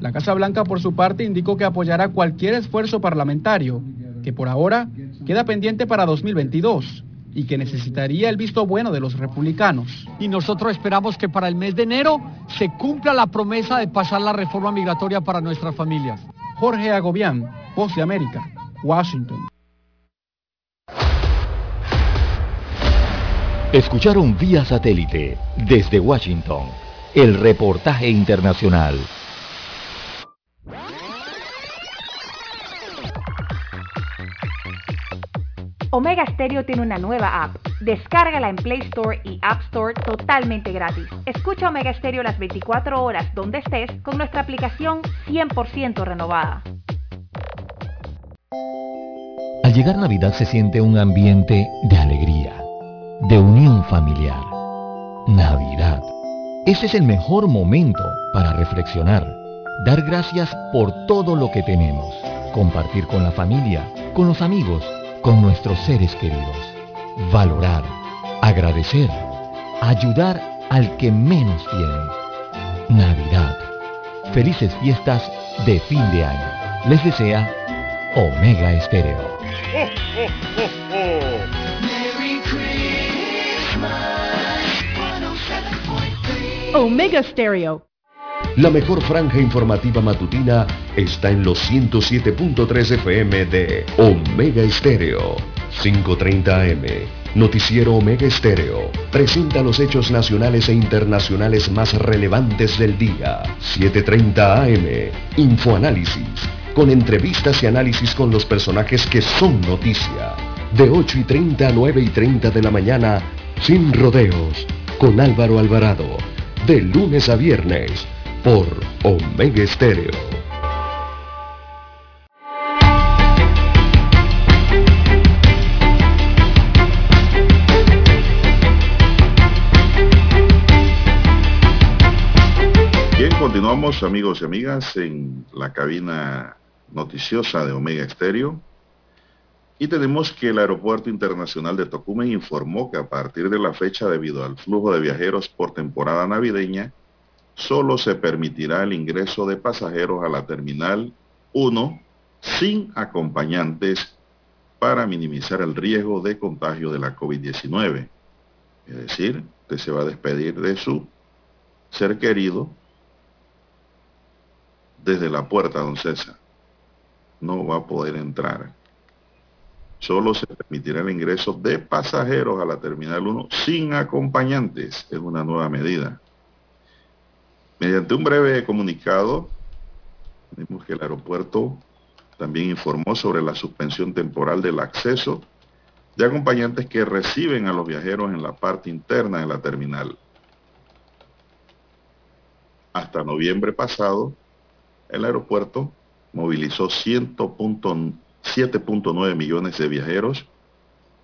La Casa Blanca, por su parte, indicó que apoyará cualquier esfuerzo parlamentario, que por ahora queda pendiente para dos mil veintidós y que necesitaría el visto bueno de los republicanos. Y nosotros esperamos que para el mes de enero se cumpla la promesa de pasar la reforma migratoria para nuestras familias. Jorge Agobián, Voz de América, Washington. Escucharon vía satélite desde Washington el reportaje internacional. Omega Estéreo tiene una nueva app. Descárgala en Play Store y App Store totalmente gratis. Escucha Omega Estéreo las veinticuatro horas donde estés con nuestra aplicación cien por ciento renovada. Al llegar Navidad se siente un ambiente de alegría, de unión familiar. Navidad. Ese es el mejor momento para reflexionar, dar gracias por todo lo que tenemos, compartir con la familia, con los amigos, con nuestros seres queridos, valorar, agradecer, ayudar al que menos tiene. Navidad. Felices fiestas de fin de año. Les desea Omega Estéreo. ¡Oh, oh, oh, oh! Merry Christmas. Omega Estéreo. La mejor franja informativa matutina está en los ciento siete punto tres F M de Omega Estéreo. Cinco treinta A M. Noticiero Omega Estéreo presenta los hechos nacionales e internacionales más relevantes del día. Siete treinta A M. Infoanálisis, con entrevistas y análisis con los personajes que son noticia. De ocho y treinta a nueve y treinta de la mañana, Sin Rodeos, con Álvaro Alvarado. De lunes a viernes, por Omega Estéreo. Bien, continuamos amigos y amigas en la cabina noticiosa de Omega Estéreo, y tenemos que el Aeropuerto Internacional de Tocumen informó que a partir de la fecha, debido al flujo de viajeros por temporada navideña, solo se permitirá el ingreso de pasajeros a la Terminal uno sin acompañantes para minimizar el riesgo de contagio de la COVID diecinueve. Es decir, usted se va a despedir de su ser querido desde la puerta, don César. No va a poder entrar. Solo se permitirá el ingreso de pasajeros a la Terminal uno sin acompañantes. Es una nueva medida. Mediante un breve comunicado, vemos que el aeropuerto también informó sobre la suspensión temporal del acceso de acompañantes que reciben a los viajeros en la parte interna de la terminal. Hasta noviembre pasado, el aeropuerto movilizó ciento siete punto nueve millones de viajeros,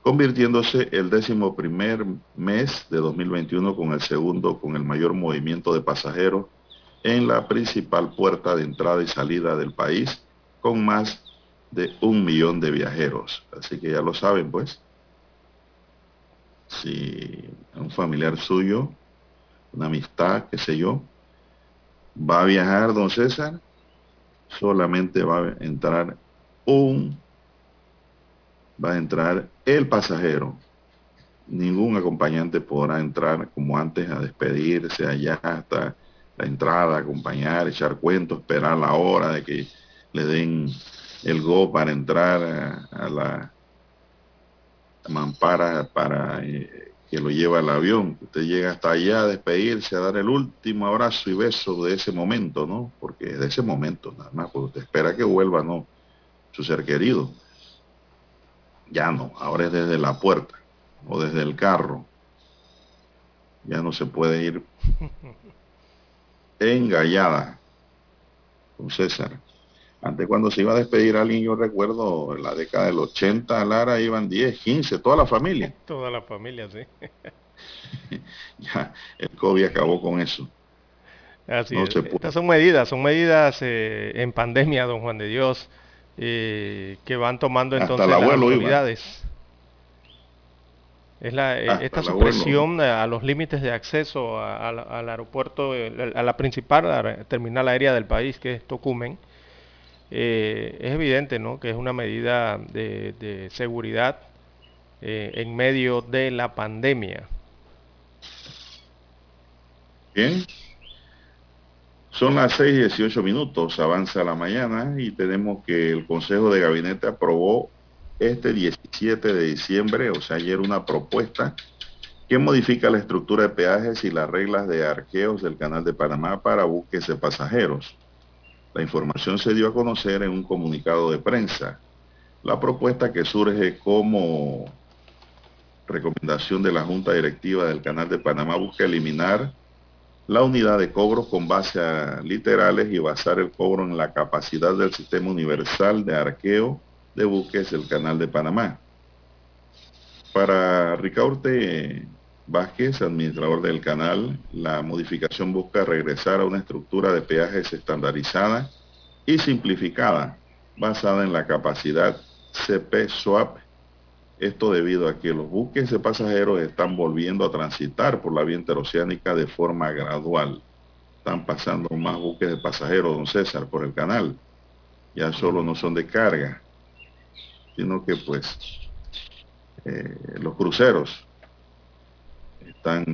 convirtiéndose el décimo primer mes de dos mil veintiuno con el segundo con el mayor movimiento de pasajeros en la principal puerta de entrada y salida del país, con más de un millón de viajeros. Así que ya lo saben, pues, si un familiar suyo, una amistad, qué sé yo, va a viajar, don César, solamente va a entrar un, va a entrar el pasajero. Ningún acompañante podrá entrar como antes a despedirse allá hasta la entrada, acompañar, echar cuentos, esperar la hora de que le den el go para entrar a, a la mampara para eh, que lo lleve al avión. Usted llega hasta allá a despedirse, a dar el último abrazo y beso de ese momento, ¿no? Porque de ese momento nada más, porque usted espera que vuelva, ¿no?, su ser querido. Ya no, ahora es desde la puerta o desde el carro. Ya no se puede ir engallada, don César. Antes, cuando se iba a despedir a alguien, yo recuerdo en la década del ochenta, Lara, iban diez, quince, toda la familia. Toda la familia, sí. Ya, el COVID acabó con eso. Así no es. Se puede. Estas son medidas, son medidas eh, en pandemia, don Juan de Dios, Eh, que van tomando entonces las autoridades. Es la, eh, esta supresión a, a los límites de acceso a, a, al aeropuerto, a la principal a la terminal aérea del país, que es Tocumen, eh, es evidente, ¿no?, que es una medida de, de seguridad eh, en medio de la pandemia. Bien. Son las seis y dieciocho minutos, avanza la mañana, y tenemos que el Consejo de Gabinete aprobó este diecisiete de diciembre, o sea ayer, una propuesta que modifica la estructura de peajes y las reglas de arqueos del Canal de Panamá para buques de pasajeros. La información se dio a conocer en un comunicado de prensa. La propuesta que surge como recomendación de la Junta Directiva del Canal de Panamá busca eliminar la unidad de cobros con base a literales y basar el cobro en la capacidad del Sistema Universal de Arqueo de Buques del Canal de Panamá. Para Ricaurte Vázquez, administrador del canal, la modificación busca regresar a una estructura de peajes estandarizada y simplificada, basada en la capacidad C P SWAP. Esto debido a que los buques de pasajeros están volviendo a transitar por la vía interoceánica de forma gradual. Están pasando más buques de pasajeros, don César, por el canal. Ya solo no son de carga, sino que pues eh, los cruceros están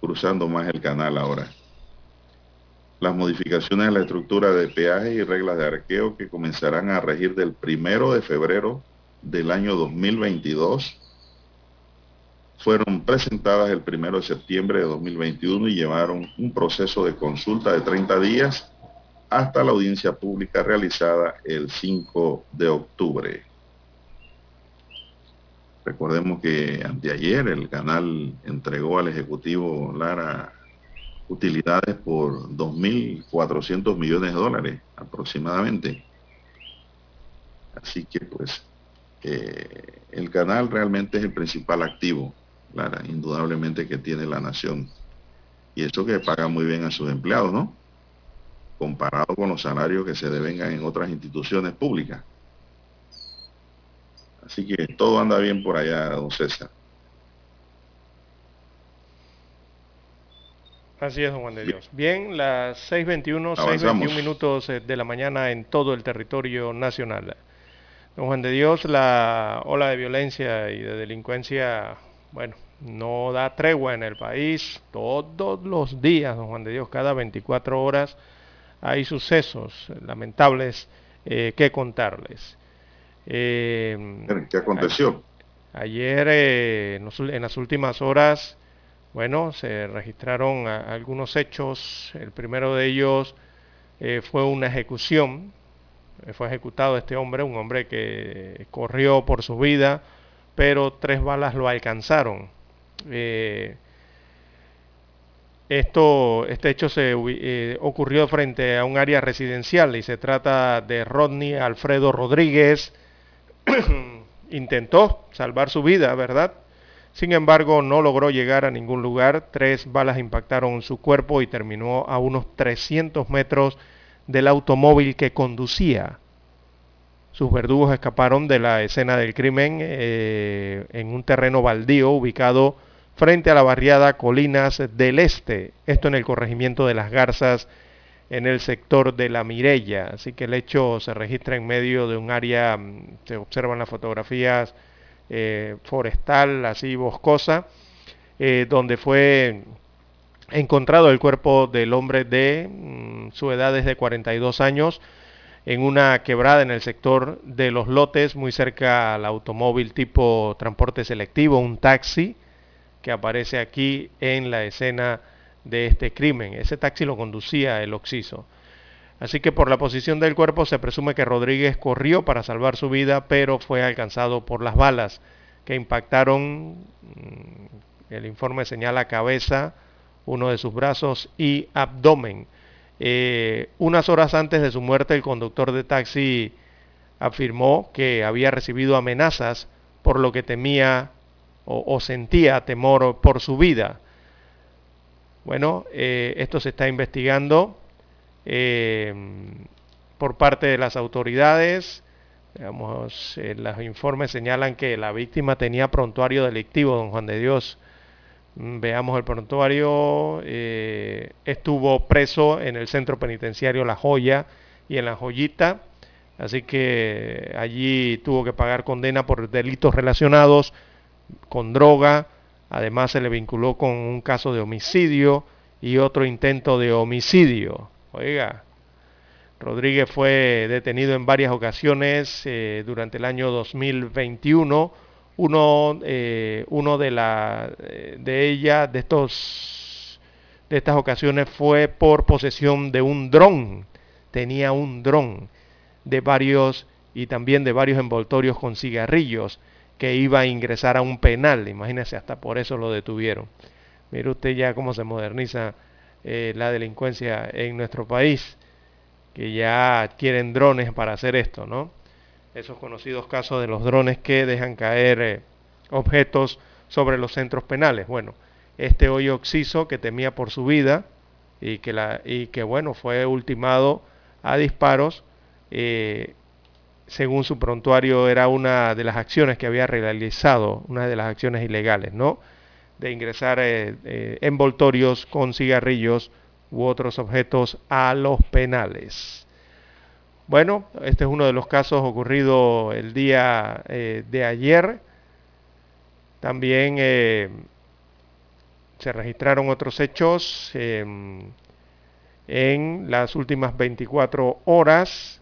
cruzando más el canal ahora. Las modificaciones a la estructura de peajes y reglas de arqueo que comenzarán a regir del primero de febrero del año dos mil veintidós fueron presentadas el primero de septiembre de dos mil veintiuno y llevaron un proceso de consulta de treinta días hasta la audiencia pública realizada el cinco de octubre. Recordemos que anteayer el canal entregó al Ejecutivo Lara utilidades por dos mil cuatrocientos millones de dólares aproximadamente. Así que pues Eh, el canal realmente es el principal activo, Lara, indudablemente, que tiene la nación. Y eso que paga muy bien a sus empleados, ¿no? Comparado con los salarios que se devengan en otras instituciones públicas. Así que todo anda bien por allá, don César. Así es, don Juan de Dios. Bien, las seis veintiuno, seis veintiuno minutos de la mañana en todo el territorio nacional. Don Juan de Dios, la ola de violencia y de delincuencia, bueno, no da tregua en el país. Todos los días, don Juan de Dios, cada veinticuatro horas hay sucesos lamentables eh, que contarles. Eh, ¿Qué aconteció? Ayer, eh, en las últimas horas, bueno, se registraron a, algunos hechos. El primero de ellos eh, fue una ejecución. Fue ejecutado este hombre, un hombre que corrió por su vida, pero tres balas lo alcanzaron. Eh, esto, este hecho se eh, ocurrió frente a un área residencial y se trata de Rodney Alfredo Rodríguez. Intentó salvar su vida, ¿verdad? Sin embargo, no logró llegar a ningún lugar. Tres balas impactaron su cuerpo y terminó a unos trescientos metros del automóvil que conducía. Sus verdugos escaparon de la escena del crimen eh, en un terreno baldío ubicado frente a la barriada Colinas del Este, esto en el corregimiento de Las Garzas, en el sector de La Mirella. Así que el hecho se registra en medio de un área, se observan las fotografías, eh, forestal, así boscosa, eh, donde fue encontrado el cuerpo del hombre de mm, su edad es de cuarenta y dos años en una quebrada en el sector de Los Lotes, muy cerca al automóvil tipo transporte selectivo, un taxi que aparece aquí en la escena de este crimen. Ese taxi lo conducía el occiso. Así que por la posición del cuerpo se presume que Rodríguez corrió para salvar su vida, pero fue alcanzado por las balas que impactaron, mm, el informe señala cabeza, uno de sus brazos y abdomen. Eh, unas horas antes de su muerte, el conductor de taxi afirmó que había recibido amenazas, por lo que temía o, o sentía temor por su vida. Bueno, eh, esto se está investigando eh, por parte de las autoridades. Digamos, eh, los informes señalan que la víctima tenía prontuario delictivo, don Juan de Dios. Veamos el prontuario. Eh, estuvo preso en el centro penitenciario La Joya y en La Joyita, así que allí tuvo que pagar condena por delitos relacionados con droga. Además se le vinculó con un caso de homicidio y otro intento de homicidio. Oiga, Rodríguez fue detenido en varias ocasiones eh, durante el año dos mil veintiuno. Uno, eh, uno de la de ellas, de estos de estas ocasiones, fue por posesión de un dron. Tenía un dron de varios y también de varios envoltorios con cigarrillos que iba a ingresar a un penal. Imagínense, hasta por eso lo detuvieron. Mire usted ya cómo se moderniza eh, la delincuencia en nuestro país, que ya adquieren drones para hacer esto, ¿no? Esos conocidos casos de los drones que dejan caer eh, objetos sobre los centros penales. Bueno, este hoyo occiso que temía por su vida y que, la, y que bueno, fue ultimado a disparos, eh, según su prontuario, era una de las acciones que había realizado, una de las acciones ilegales, ¿no?, de ingresar eh, eh, envoltorios con cigarrillos u otros objetos a los penales. Bueno, este es uno de los casos ocurrido el día eh, de ayer. También eh, se registraron otros hechos eh, en las últimas veinticuatro horas.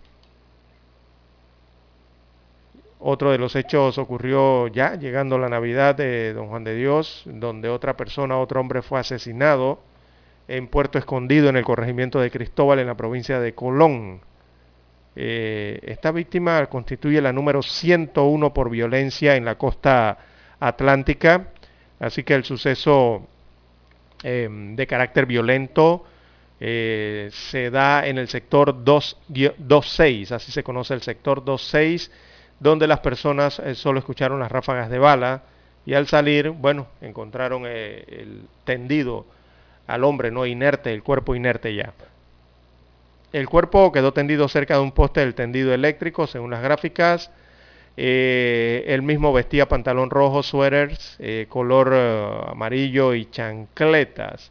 Otro de los hechos ocurrió ya llegando la Navidad de don Juan de Dios, donde otra persona, otro hombre, fue asesinado en Puerto Escondido, en el corregimiento de Cristóbal, en la provincia de Colón. Eh, esta víctima constituye la número ciento uno por violencia en la costa atlántica, así que el suceso eh, de carácter violento eh, se da en el sector dos, dos seis, así se conoce el sector dos seis, donde las personas eh, solo escucharon las ráfagas de bala y al salir, bueno, encontraron eh, el tendido al hombre, no inerte, el cuerpo inerte ya. El cuerpo quedó tendido cerca de un poste del tendido eléctrico, según las gráficas. Eh, él mismo vestía pantalón rojo, suéteres, eh, color eh, amarillo y chancletas.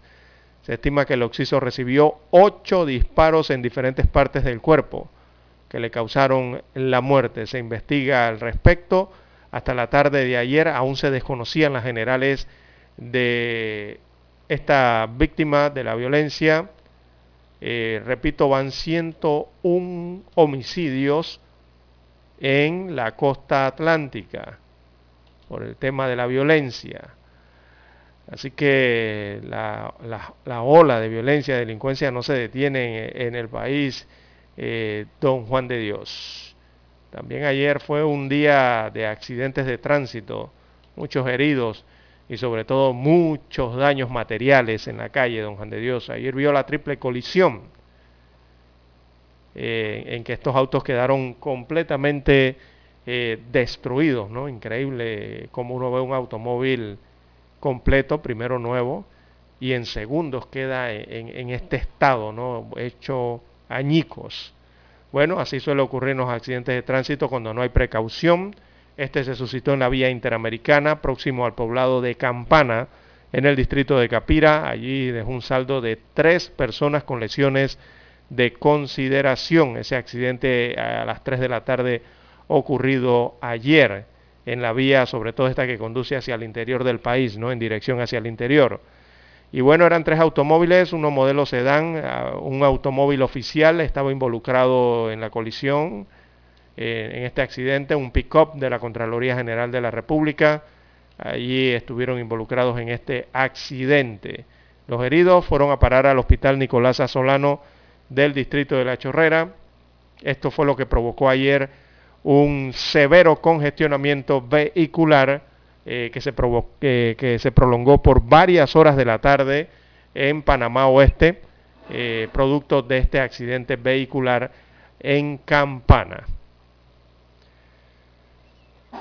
Se estima que el occiso recibió ocho disparos en diferentes partes del cuerpo que le causaron la muerte. Se investiga al respecto. Hasta la tarde de ayer aún se desconocían las generales de esta víctima de la violencia. Eh, repito, van ciento uno homicidios en la costa atlántica por el tema de la violencia. Así que la, la, la ola de violencia y delincuencia no se detiene en, en el país, eh, don Juan de Dios. También ayer fue un día de accidentes de tránsito, muchos heridos y sobre todo muchos daños materiales en la calle, don Juan de Dios. Ayer vio la triple colisión eh, en que estos autos quedaron completamente eh, destruidos, ¿no? Increíble cómo uno ve un automóvil completo, primero nuevo, y en segundos queda en, en este estado, ¿no?, hecho añicos. Bueno, así suele ocurrir en los accidentes de tránsito cuando no hay precaución. Este se suscitó en la vía interamericana, próximo al poblado de Campana, en el distrito de Capira. Allí dejó un saldo de tres personas con lesiones de consideración. Ese accidente a las tres de la tarde ocurrido ayer en la vía, sobre todo esta que conduce hacia el interior del país, ¿no?, en dirección hacia el interior. Y bueno, eran tres automóviles, uno modelo sedán, un automóvil oficial estaba involucrado en la colisión. En este accidente, un pick-up de la Contraloría General de la República, allí estuvieron involucrados en este accidente. Los heridos fueron a parar al Hospital Nicolás Solano del distrito de La Chorrera. Esto fue lo que provocó ayer un severo congestionamiento vehicular eh, que, se provo- eh, que se prolongó por varias horas de la tarde en Panamá Oeste, eh, producto de este accidente vehicular en Campana.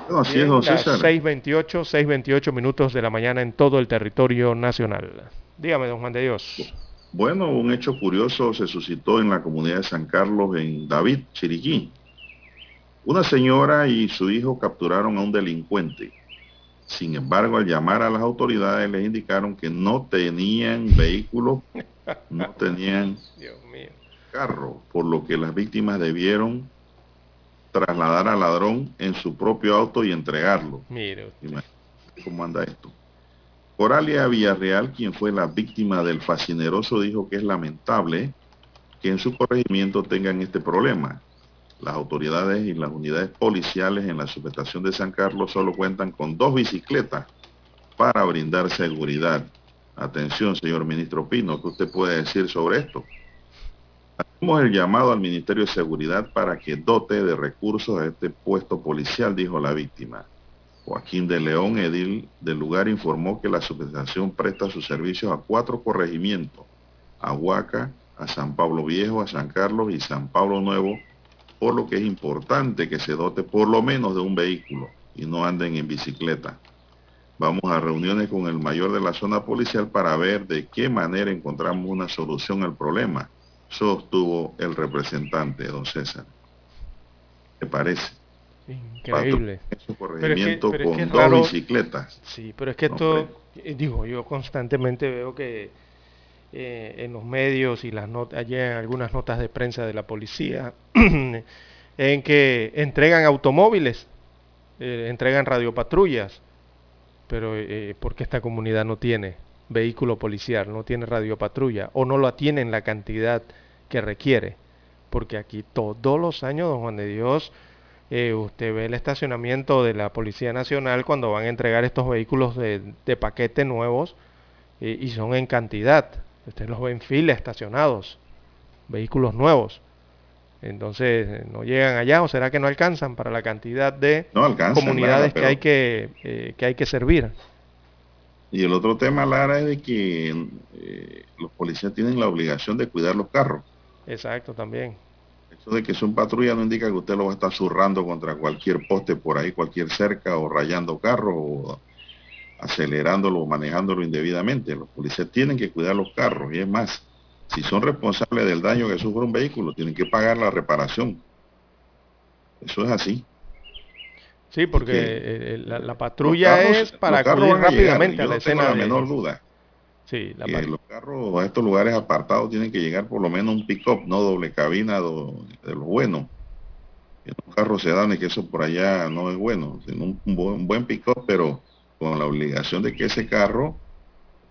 No, así es, don César. seis veintiocho minutos de la mañana en todo el territorio nacional. Dígame, don Juan de Dios. Bueno, un hecho curioso se suscitó en la comunidad de San Carlos, en David, Chiriquí. Una señora y su hijo capturaron a un delincuente. Sin embargo, al llamar a las autoridades, les indicaron que no tenían vehículo, no tenían Dios mío. carro, por lo que las víctimas debieron trasladar al ladrón en su propio auto y entregarlo. Mire cómo anda esto. Coralia Villarreal, quien fue la víctima del fascineroso, dijo que es lamentable que en su corregimiento tengan este problema. Las autoridades y las unidades policiales en la subestación de San Carlos solo cuentan con dos bicicletas para brindar seguridad. Atención, señor ministro Pino, ¿qué usted puede decir sobre esto? Hacemos el llamado al Ministerio de Seguridad para que dote de recursos a este puesto policial, dijo la víctima. Joaquín de León, edil del lugar, informó que la subestación presta sus servicios a cuatro corregimientos, a Huaca, a San Pablo Viejo, a San Carlos y San Pablo Nuevo, por lo que es importante que se dote por lo menos de un vehículo y no anden en bicicleta. Vamos a reuniones con el mayor de la zona policial para ver de qué manera encontramos una solución al problema, sostuvo el representante, don César. ¿Te parece? Increíble. Pero es que, pero con es que dos raro, bicicletas. Sí, pero es que esto, eh, digo, yo constantemente veo que eh, en los medios y las notas, allá algunas notas de prensa de la policía, en que entregan automóviles, eh, entregan radiopatrullas, pero eh, porque esta comunidad no tiene vehículo policial, no tiene radiopatrulla, o no lo tiene en la cantidad que requiere, porque aquí todos los años, don Juan de Dios, eh, usted ve el estacionamiento de la Policía Nacional cuando van a entregar estos vehículos de, de paquete nuevos, eh, y son en cantidad, usted los ve en fila estacionados, vehículos nuevos. Entonces, ¿no llegan allá o será que no alcanzan para la cantidad de no alcanzan, comunidades Lara, que, hay que, eh, que hay que servir? Y el otro tema, Lara, es de que eh, los policías tienen la obligación de cuidar los carros. Exacto, también. Eso de que son patrulla no indica que usted lo va a estar zurrando contra cualquier poste por ahí, cualquier cerca, o rayando carros, o acelerándolo, o manejándolo indebidamente. Los policías tienen que cuidar los carros, y es más, si son responsables del daño que sufre un vehículo, tienen que pagar la reparación. Eso es así. Sí, porque eh, la, la patrulla carros, es para correr rápidamente a, a la escena. No tengo la de... menor duda. Sí, la que los carros a estos lugares apartados tienen que llegar por lo menos un pick-up, no doble cabina do... de los buenos. Los carros sedanes, que eso por allá no es bueno, sino un, un buen pick-up, pero con la obligación de que ese carro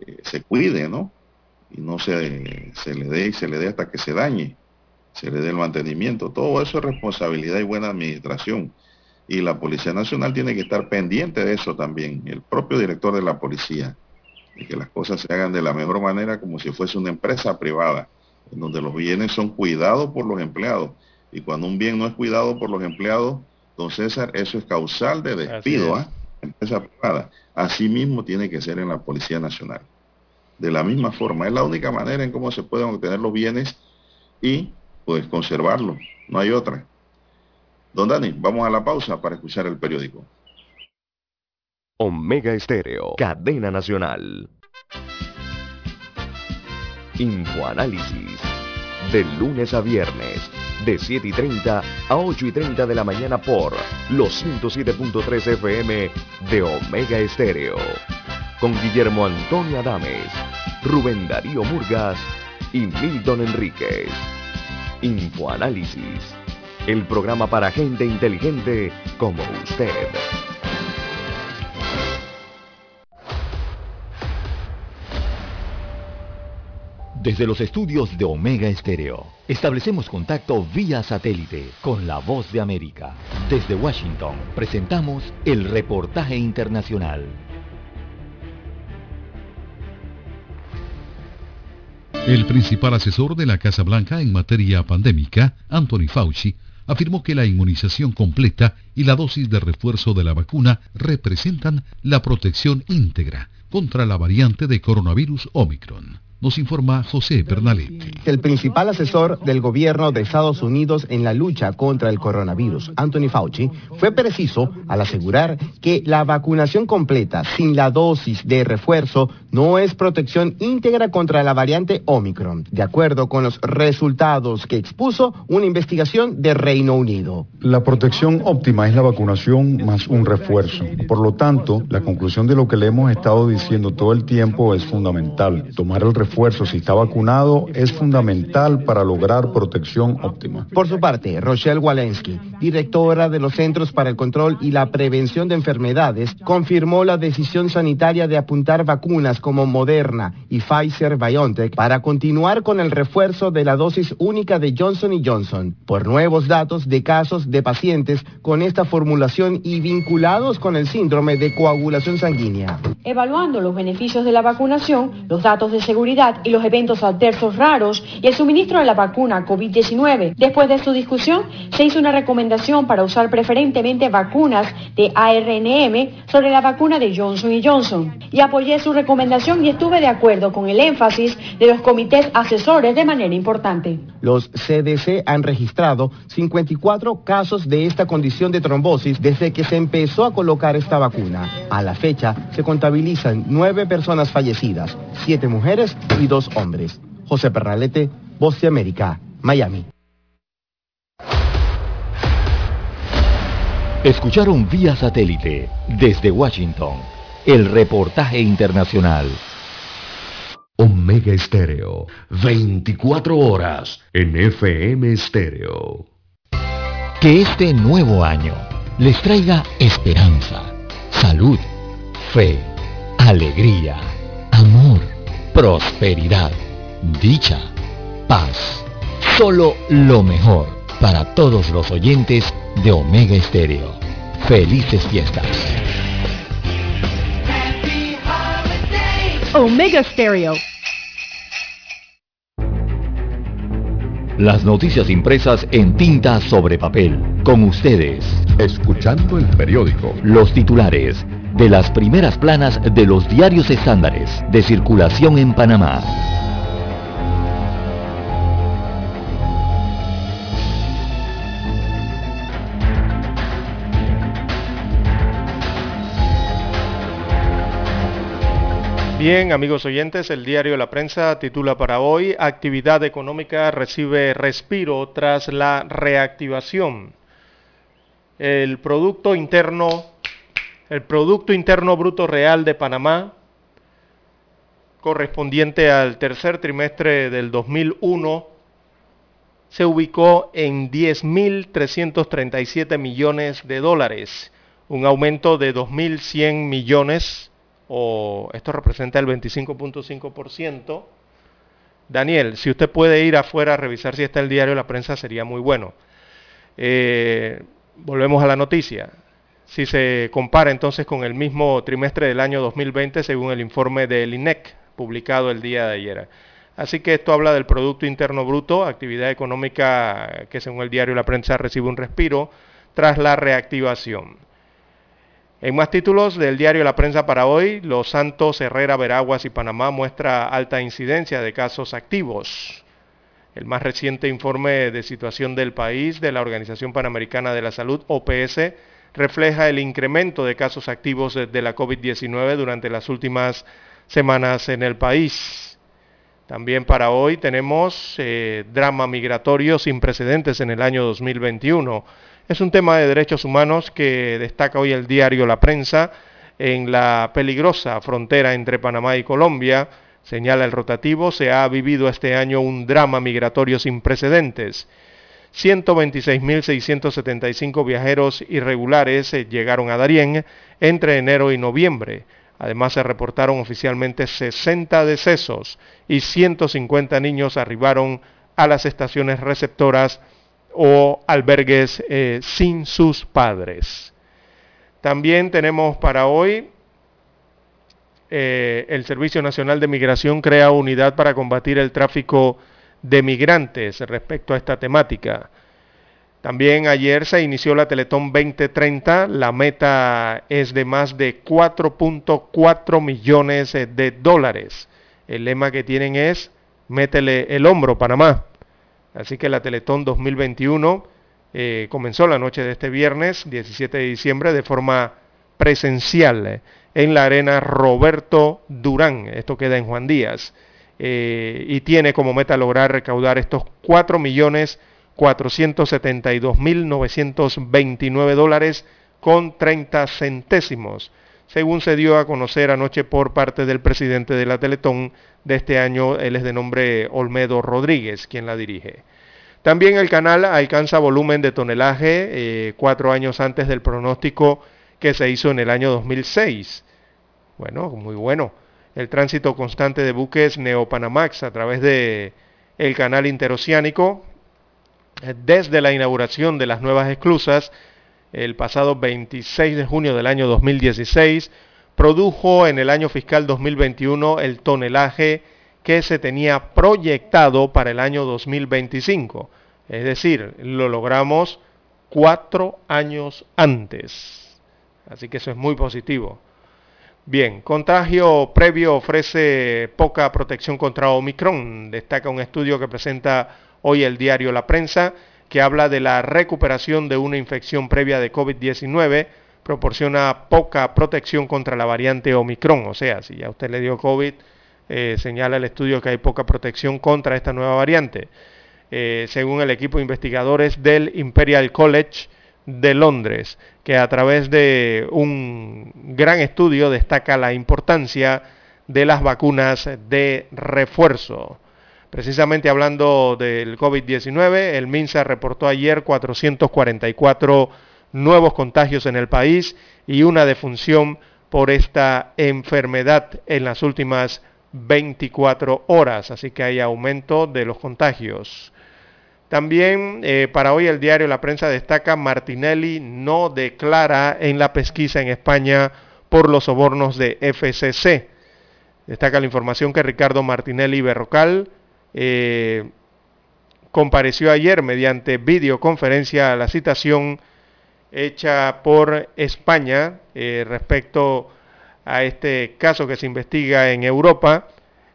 eh, se cuide, ¿no? Y no se, se le dé y se le dé hasta que se dañe, se le dé el mantenimiento. Todo eso es responsabilidad y buena administración, y la Policía Nacional tiene que estar pendiente de eso también, el propio director de la policía, de que las cosas se hagan de la mejor manera, como si fuese una empresa privada, en donde los bienes son cuidados por los empleados, y cuando un bien no es cuidado por los empleados, don César, eso es causal de despido, ¿eh? Empresa privada. Así mismo tiene que ser en la Policía Nacional. De la misma forma, es la única manera en cómo se pueden obtener los bienes y pues conservarlos, no hay otra. Don Dani, vamos a la pausa para escuchar el periódico. Omega Estéreo, cadena nacional. Infoanálisis, de lunes a viernes, de siete y treinta a ocho y treinta de la mañana por los ciento siete punto tres F M de Omega Estéreo. Con Guillermo Antonio Adames, Rubén Darío Murgas y Milton Enríquez. Infoanálisis, el programa para gente inteligente como usted. Desde los estudios de Omega Estéreo, establecemos contacto vía satélite con la Voz de América. Desde Washington, presentamos el reportaje internacional. El principal asesor de la Casa Blanca en materia pandémica, Anthony Fauci, afirmó que la inmunización completa y la dosis de refuerzo de la vacuna representan la protección íntegra contra la variante de coronavirus Omicron. Nos informa José Bernaletti. El principal asesor del gobierno de Estados Unidos en la lucha contra el coronavirus, Anthony Fauci, fue preciso al asegurar que la vacunación completa sin la dosis de refuerzo no es protección íntegra contra la variante Omicron, de acuerdo con los resultados que expuso una investigación de Reino Unido. La protección óptima es la vacunación más un refuerzo. Por lo tanto, la conclusión de lo que le hemos estado diciendo todo el tiempo es fundamental. Tomar el refuerzo esfuerzo si está vacunado es fundamental para lograr protección óptima. Por su parte, Rochelle Walensky, directora de los Centros para el Control y la Prevención de Enfermedades, confirmó la decisión sanitaria de apuntar vacunas como Moderna y Pfizer-BioNTech para continuar con el refuerzo de la dosis única de Johnson y Johnson por nuevos datos de casos de pacientes con esta formulación y vinculados con el síndrome de coagulación sanguínea. Evaluando los beneficios de la vacunación, los datos de seguridad mortalidad y los eventos adversos raros y el suministro de la vacuna COVID diecinueve. Después de su discusión, se hizo una recomendación para usar preferentemente vacunas de A R N M sobre la vacuna de Johnson and Johnson. Y apoyé su recomendación y estuve de acuerdo con el énfasis de los comités asesores de manera importante. Los C D C han registrado cincuenta y cuatro casos de esta condición de trombosis desde que se empezó a colocar esta vacuna. A la fecha, se contabilizan nueve personas fallecidas, siete mujeres y dos hombres. José Pernalete, Voz de América, Miami. Escucharon vía satélite, desde Washington, el reportaje internacional. Omega Estéreo, veinticuatro horas en F M Estéreo. Que este nuevo año les traiga esperanza, salud, fe, alegría, amor, prosperidad, dicha, paz. Solo lo mejor para todos los oyentes de Omega Estéreo. Felices fiestas. Omega Estéreo. Las noticias impresas en tinta sobre papel. Con ustedes, escuchando el periódico. Los titulares de las primeras planas de los diarios estándares de circulación en Panamá. Bien, amigos oyentes, el diario La Prensa titula para hoy: actividad económica recibe respiro tras la reactivación. El Producto Interno, el Producto Interno Bruto Real de Panamá, correspondiente al tercer trimestre del dos mil uno, se ubicó en diez mil trescientos treinta y siete millones de dólares, un aumento de dos mil cien millones. O esto representa el veinticinco punto cinco por ciento. Daniel, si usted puede ir afuera a revisar si está el diario La Prensa, sería muy bueno. Eh, volvemos a la noticia. Si se compara entonces con el mismo trimestre del año dos mil veinte, según el informe del I N E C, publicado el día de ayer. Así que esto habla del Producto Interno Bruto, actividad económica que según el diario La Prensa recibe un respiro tras la reactivación. En más títulos del diario La Prensa para hoy, Los Santos, Herrera, Veraguas y Panamá muestra alta incidencia de casos activos. El más reciente informe de situación del país de la Organización Panamericana de la Salud, O P S, refleja el incremento de casos activos de la COVID diecinueve durante las últimas semanas en el país. También para hoy tenemos eh, drama migratorio sin precedentes en el año dos mil veintiuno. Es un tema de derechos humanos que destaca hoy el diario La Prensa en la peligrosa frontera entre Panamá y Colombia. Señala el rotativo, se ha vivido este año un drama migratorio sin precedentes. ciento veintiséis mil seiscientos setenta y cinco viajeros irregulares llegaron a Darién entre enero y noviembre. Además, se reportaron oficialmente sesenta decesos y ciento cincuenta niños arribaron a las estaciones receptoras o albergues eh, sin sus padres. También tenemos para hoy, eh, el Servicio Nacional de Migración crea unidad para combatir el tráfico de migrantes respecto a esta temática. También ayer se inició la Teletón veinte treinta, la meta es de más de cuatro punto cuatro millones de dólares. El lema que tienen es: métele el hombro, Panamá. Así que la Teletón dos mil veintiuno eh, comenzó la noche de este viernes diecisiete de diciembre de forma presencial en la Arena Roberto Durán. Esto queda en Juan Díaz. Eh, y tiene como meta lograr recaudar estos cuatro millones cuatrocientos setenta y dos mil novecientos veintinueve dólares con treinta centésimos, según se dio a conocer anoche por parte del presidente de la Teletón de este año. Él es de nombre Olmedo Rodríguez, quien la dirige. También el canal alcanza volumen de tonelaje eh, cuatro años antes del pronóstico que se hizo en el año dos mil seis. Bueno, muy bueno. El tránsito constante de buques Neopanamax a través de el canal interoceánico desde la inauguración de las nuevas esclusas el pasado veintiséis de junio del año dos mil dieciséis, produjo en el año fiscal dos mil veintiuno el tonelaje que se tenía proyectado para el año dos mil veinticinco. Es decir, lo logramos cuatro años antes. Así que eso es muy positivo. Bien, contagio previo ofrece poca protección contra Omicron. Destaca un estudio que presenta hoy el diario La Prensa, que habla de la recuperación de una infección previa de COVID diecinueve, proporciona poca protección contra la variante Omicron. O sea, si ya usted le dio COVID, eh, señala el estudio que hay poca protección contra esta nueva variante. Eh, según el equipo de investigadores del Imperial College de Londres, que a través de un gran estudio destaca la importancia de las vacunas de refuerzo. Precisamente hablando del COVID diecinueve, el MINSA reportó ayer cuatrocientos cuarenta y cuatro nuevos contagios en el país y una defunción por esta enfermedad en las últimas veinticuatro horas, así que hay aumento de los contagios. También eh, para hoy el diario La Prensa destaca: Martinelli no declara en la pesquisa en España por los sobornos de F C C. Destaca la información que Ricardo Martinelli Berrocal eh, compareció ayer mediante videoconferencia a la citación hecha por España eh, respecto a este caso que se investiga en Europa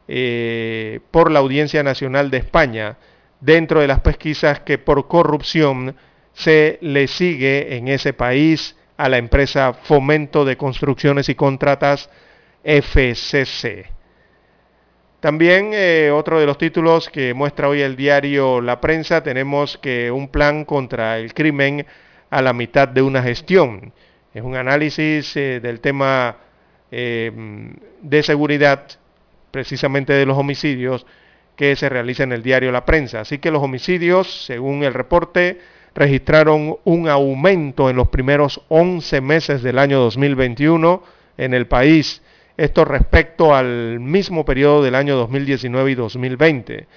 eh, por la Audiencia Nacional de España, dentro de las pesquisas que por corrupción se le sigue en ese país a la empresa Fomento de Construcciones y Contratas, F C C. También eh, otro de los títulos que muestra hoy el diario La Prensa, tenemos que un plan contra el crimen a la mitad de una gestión. Es un análisis eh, del tema eh, de seguridad, precisamente de los homicidios, que se realiza en el diario La Prensa. Así que los homicidios, según el reporte, registraron un aumento en los primeros once meses del año dos mil veintiuno en el país. Esto respecto al mismo periodo del año dos mil diecinueve y dos mil veinte.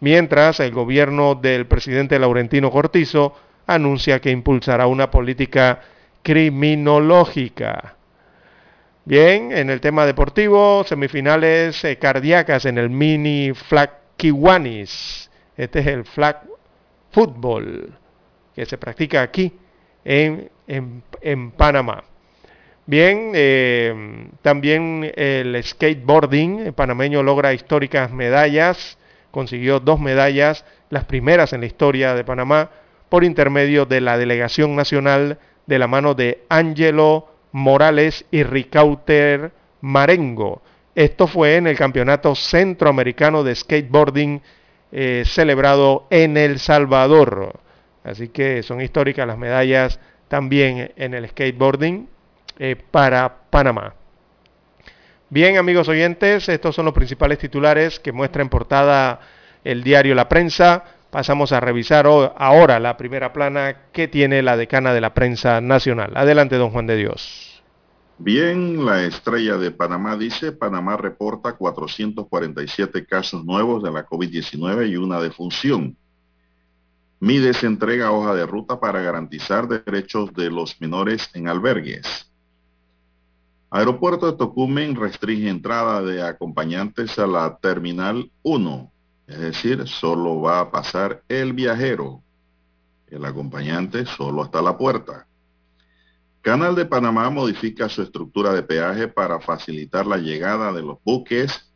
Mientras, el gobierno del presidente Laurentino Cortizo anuncia que impulsará una política criminológica. Bien, en el tema deportivo, semifinales eh, cardíacas en el mini flag Kiwanis. Este es el flag fútbol que se practica aquí en, en, en Panamá. Bien, eh, también el skateboarding, el panameño logra históricas medallas, consiguió dos medallas, las primeras en la historia de Panamá, por intermedio de la delegación nacional de la mano de Ángelo Morales y Ricauter Marengo. Esto fue en el Campeonato Centroamericano de Skateboarding eh, celebrado en El Salvador. Así que son históricas las medallas también en el skateboarding eh, para Panamá. Bien, amigos oyentes, estos son los principales titulares que muestra en portada el diario La Prensa. Pasamos a revisar ahora la primera plana que tiene la decana de la Prensa Nacional. Adelante, don Juan de Dios. Bien, La Estrella de Panamá dice: Panamá reporta cuatrocientos cuarenta y siete casos nuevos de la COVID diecinueve y una defunción. Mides entrega hoja de ruta para garantizar derechos de los menores en albergues. Aeropuerto de Tocumen restringe entrada de acompañantes a la Terminal uno. Es decir, solo va a pasar el viajero, el acompañante solo hasta la puerta. Canal de Panamá modifica su estructura de peaje para facilitar la llegada de los buques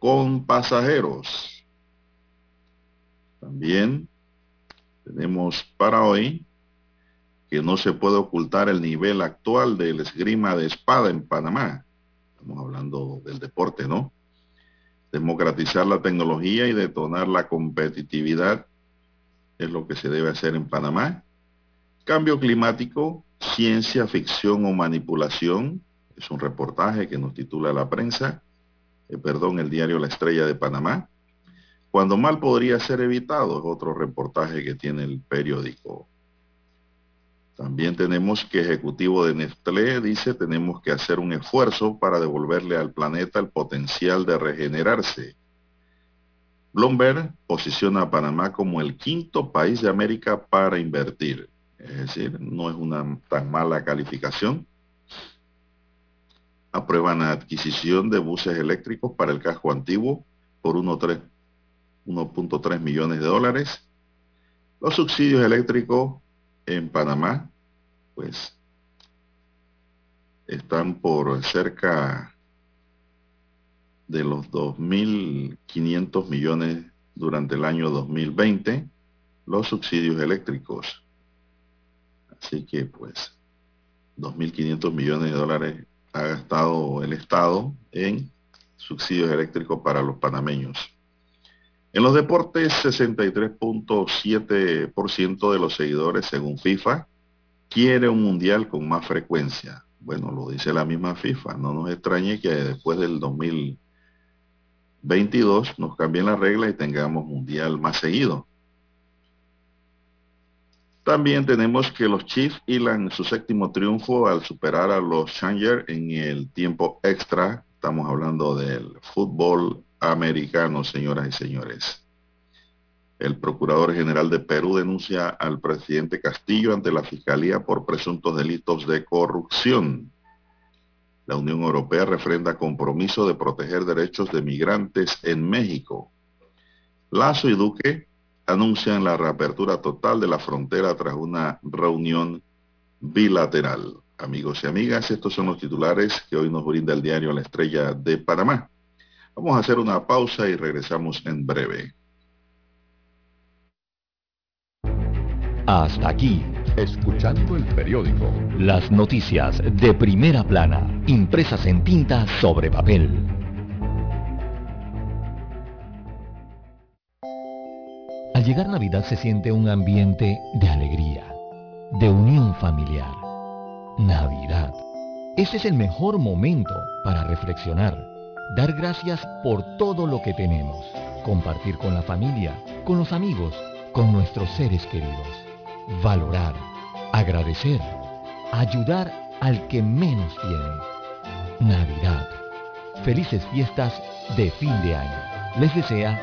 con pasajeros. También tenemos para hoy que no se puede ocultar el nivel actual del esgrima de espada en Panamá. Estamos hablando del deporte, ¿no? Democratizar la tecnología y detonar la competitividad es lo que se debe hacer en Panamá. Cambio climático, ciencia ficción o manipulación, es un reportaje que nos titula la prensa, eh, perdón, el diario La Estrella de Panamá. Cuando mal podría ser evitado, es otro reportaje que tiene el periódico. También tenemos que ejecutivo de Nestlé dice: tenemos que hacer un esfuerzo para devolverle al planeta el potencial de regenerarse. Bloomberg posiciona a Panamá como el quinto país de América para invertir. Es decir, no es una tan mala calificación. Aprueban la adquisición de buses eléctricos para el casco antiguo por uno punto tres millones de dólares. Los subsidios eléctricos en Panamá, pues, están por cerca de los dos mil quinientos millones durante el año dos mil veinte, los subsidios eléctricos. Así que, pues, dos mil quinientos millones de dólares ha gastado el Estado en subsidios eléctricos para los panameños. En los deportes, sesenta y tres punto siete por ciento de los seguidores, según FIFA, quiere un mundial con más frecuencia. Bueno, lo dice la misma FIFA. No nos extrañe que después del dos mil veintidós nos cambien la regla y tengamos mundial más seguido. También tenemos que los Chiefs hilan su séptimo triunfo al superar a los Chargers en el tiempo extra. Estamos hablando del fútbol americano, señoras y señores. El Procurador General de Perú denuncia al presidente Castillo ante la Fiscalía por presuntos delitos de corrupción. La Unión Europea refrenda compromiso de proteger derechos de migrantes en México. Lazo y Duque anuncian la reapertura total de la frontera tras una reunión bilateral. Amigos y amigas, estos son los titulares que hoy nos brinda el diario La Estrella de Panamá. Vamos a hacer una pausa y regresamos en breve. Hasta aquí, escuchando el periódico. Las noticias de primera plana, impresas en tinta sobre papel. Al llegar Navidad se siente un ambiente de alegría, de unión familiar. Navidad. Este es el mejor momento para reflexionar, dar gracias por todo lo que tenemos, compartir con la familia, con los amigos, con nuestros seres queridos, valorar, agradecer, ayudar al que menos tiene. Navidad. Felices fiestas de fin de año. Les desea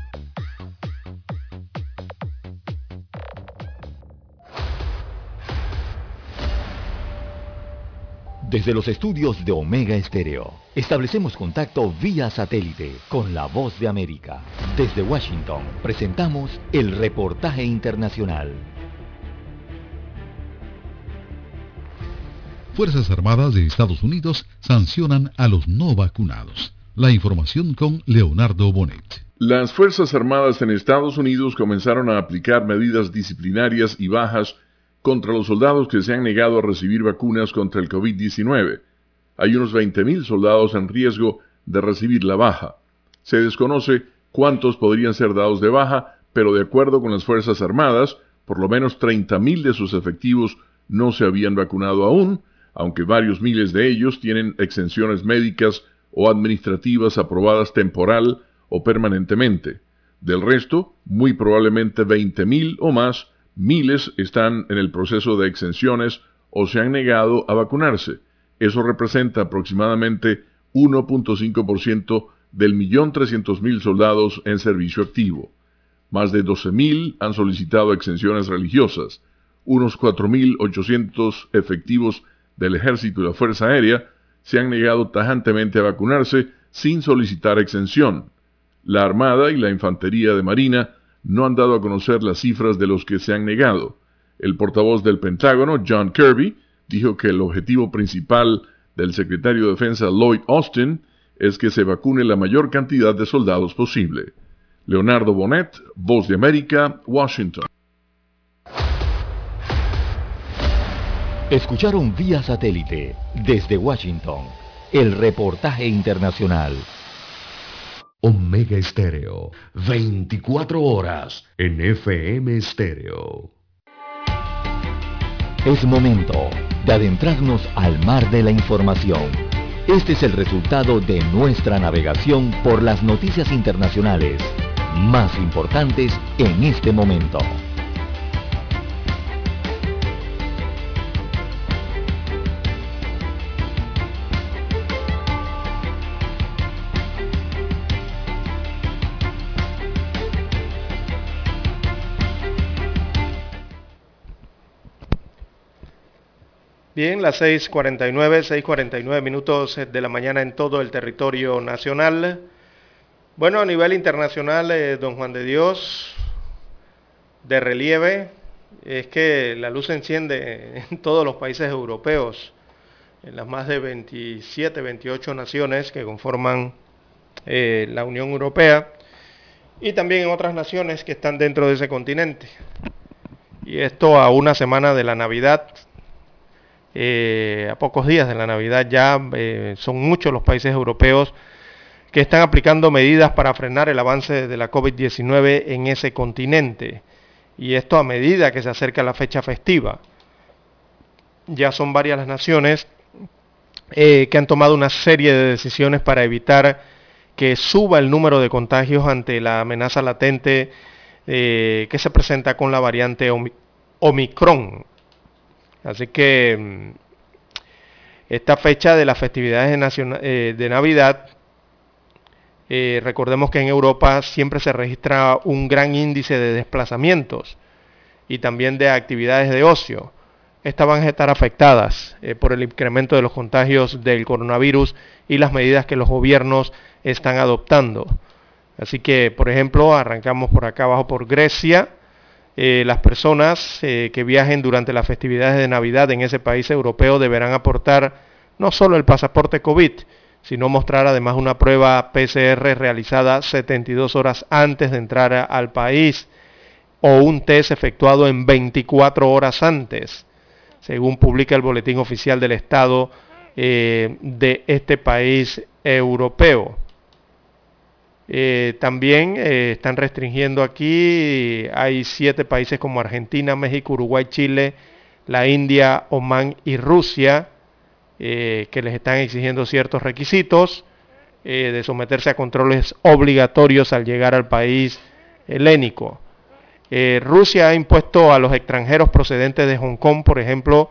Desde los estudios de Omega Estéreo, establecemos contacto vía satélite con la Voz de América. Desde Washington, presentamos el reportaje internacional. Fuerzas Armadas de Estados Unidos sancionan a los no vacunados. La información con Leonardo Bonet. Las Fuerzas Armadas en Estados Unidos comenzaron a aplicar medidas disciplinarias y bajas contra los soldados que se han negado a recibir vacunas contra el COVID diecinueve. Hay unos veinte mil soldados en riesgo de recibir la baja. Se desconoce cuántos podrían ser dados de baja, pero de acuerdo con las Fuerzas Armadas, por lo menos treinta mil de sus efectivos no se habían vacunado aún, aunque varios miles de ellos tienen exenciones médicas o administrativas aprobadas temporal o permanentemente. Del resto, muy probablemente veinte mil o más miles están en el proceso de exenciones o se han negado a vacunarse. Eso representa aproximadamente uno punto cinco por ciento del un millón trescientos mil soldados en servicio activo. Más de doce mil han solicitado exenciones religiosas. Unos cuatro mil ochocientos efectivos del Ejército y la Fuerza Aérea se han negado tajantemente a vacunarse sin solicitar exención. La Armada y la Infantería de Marina no han dado a conocer las cifras de los que se han negado. El portavoz del Pentágono, John Kirby, dijo que el objetivo principal del secretario de Defensa Lloyd Austin es que se vacune la mayor cantidad de soldados posible. Leonardo Bonet, Voz de América, Washington. Escucharon vía satélite, desde Washington, el reportaje internacional. Omega Estéreo, veinticuatro horas en F M Estéreo. Es momento de adentrarnos al mar de la información. Este es el resultado de nuestra navegación por las noticias internacionales más importantes en este momento. Bien, las seis cuarenta y nueve minutos de la mañana en todo el territorio nacional. Bueno, a nivel internacional, eh, don Juan de Dios, de relieve, es que la luz se enciende en todos los países europeos, en las más de veintisiete, veintiocho naciones que conforman eh, la Unión Europea, y también en otras naciones que están dentro de ese continente. Y esto a una semana de la Navidad. Eh, a pocos días de la Navidad ya eh, son muchos los países europeos que están aplicando medidas para frenar el avance de la COVID diecinueve en ese continente, y esto a medida que se acerca la fecha festiva. Ya son varias las naciones eh, que han tomado una serie de decisiones para evitar que suba el número de contagios ante la amenaza latente eh, que se presenta con la variante Omicron. Así que esta fecha de las festividades de, nacion- eh, de Navidad, eh, recordemos que en Europa siempre se registra un gran índice de desplazamientos y también de actividades de ocio. Estas van a estar afectadas eh, por el incremento de los contagios del coronavirus y las medidas que los gobiernos están adoptando. Así que, por ejemplo, arrancamos por acá abajo por Grecia. Eh, las personas eh, que viajen durante las festividades de Navidad en ese país europeo deberán aportar no solo el pasaporte COVID, sino mostrar además una prueba P C R realizada setenta y dos horas antes de entrar a, al país, o un test efectuado en veinticuatro horas antes, según publica el Boletín Oficial del Estado eh, de este país europeo. Eh, también eh, están restringiendo aquí, hay siete países como Argentina, México, Uruguay, Chile, la India, Omán y Rusia, eh, que les están exigiendo ciertos requisitos eh, de someterse a controles obligatorios al llegar al país helénico. Eh, Rusia ha impuesto a los extranjeros procedentes de Hong Kong, por ejemplo,